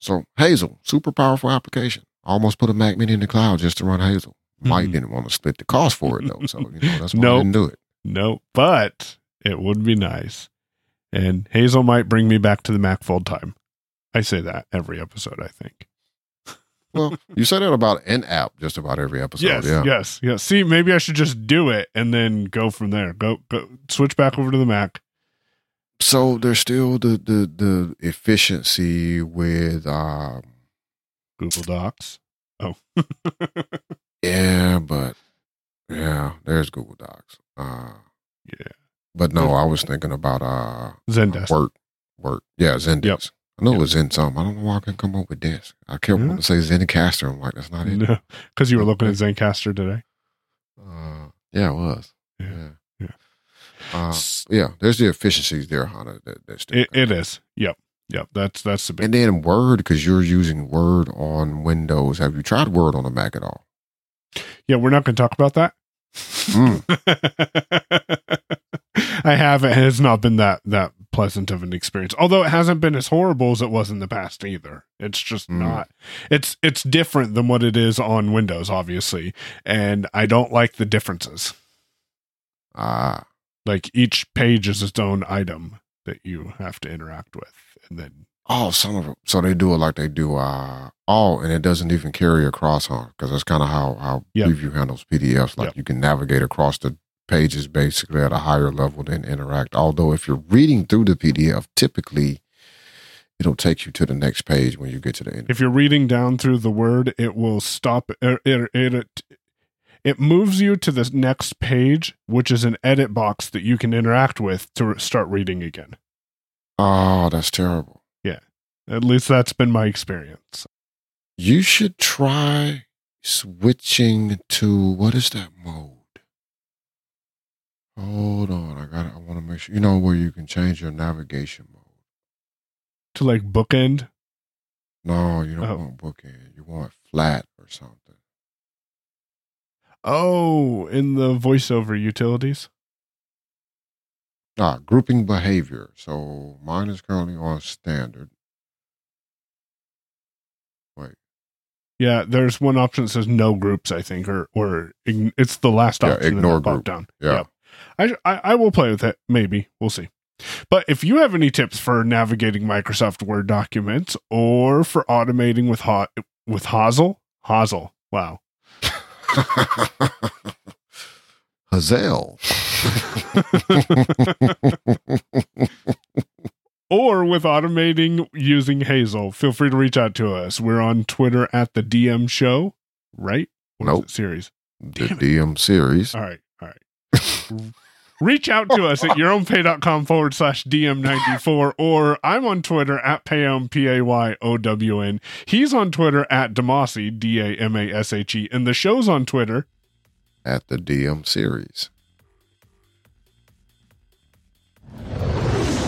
So Hazel, super powerful application. I almost put a Mac Mini in the cloud just to run Hazel. Mike didn't want to split the cost for it though, so that's why I didn't do it. No, but it would be nice. And Hazel might bring me back to the Mac full time. I say that every episode, I think. Well, you say that about an app just about every episode. Yes. See, maybe I should just do it and then go from there. Go switch back over to the Mac. So there's still the efficiency with Google Docs. Oh, yeah, but yeah, there's Google Docs. Yeah, but no, I was thinking about Zendesk. Work. Yeah, Zendesk. Yep. I know it was Zen something. I don't know why I couldn't come up with this. I kept wanting to say Zencastr. I'm like, that's not it. No, because you were looking at Zencastr today. Yeah, it was. Yeah. Yeah, there's the efficiencies there, Hannah. It is. Yep. That's the big. And then Word, because you're using Word on Windows. Have you tried Word on a Mac at all? Yeah, we're not going to talk about that. I have, and it's not been that pleasant of an experience. Although it hasn't been as horrible as it was in the past either. It's just not. It's different than what it is on Windows, obviously, and I don't like the differences. Like each page is its own item that you have to interact with, and then some of them. So they do it like they do all, and it doesn't even carry across, because that's kind of how Preview handles PDFs. Like you can navigate across the pages basically at a higher level than interact. Although if you're reading through the PDF, typically it'll take you to the next page when you get to the end. If you're reading down through the word, it will stop. It moves you to the next page, which is an edit box that you can interact with to start reading again. Oh, that's terrible. At least that's been my experience. You should try switching to, what is that mode? Hold on, I want to make sure, where you can change your navigation mode. To like bookend? No, you don't want bookend. You want flat or something. Oh, in the voiceover utilities? Grouping behavior. So mine is currently on standard. Yeah, there's one option that says no groups, I think, or it's the last option. Yeah, ignore group. Down. Yeah. I will play with it. Maybe. We'll see. But if you have any tips for navigating Microsoft Word documents or for automating with Hazel. Wow. Hazel. Or with automating using Hazel, feel free to reach out to us. We're on Twitter at the DM Show, right? Or nope. Series. DM Series. All right. Reach out to us at yourownpay.com/DM94, or I'm on Twitter at Payown, PAYOWN. He's on Twitter at Damashe, DAMASHE, and the show's on Twitter at the DM Series.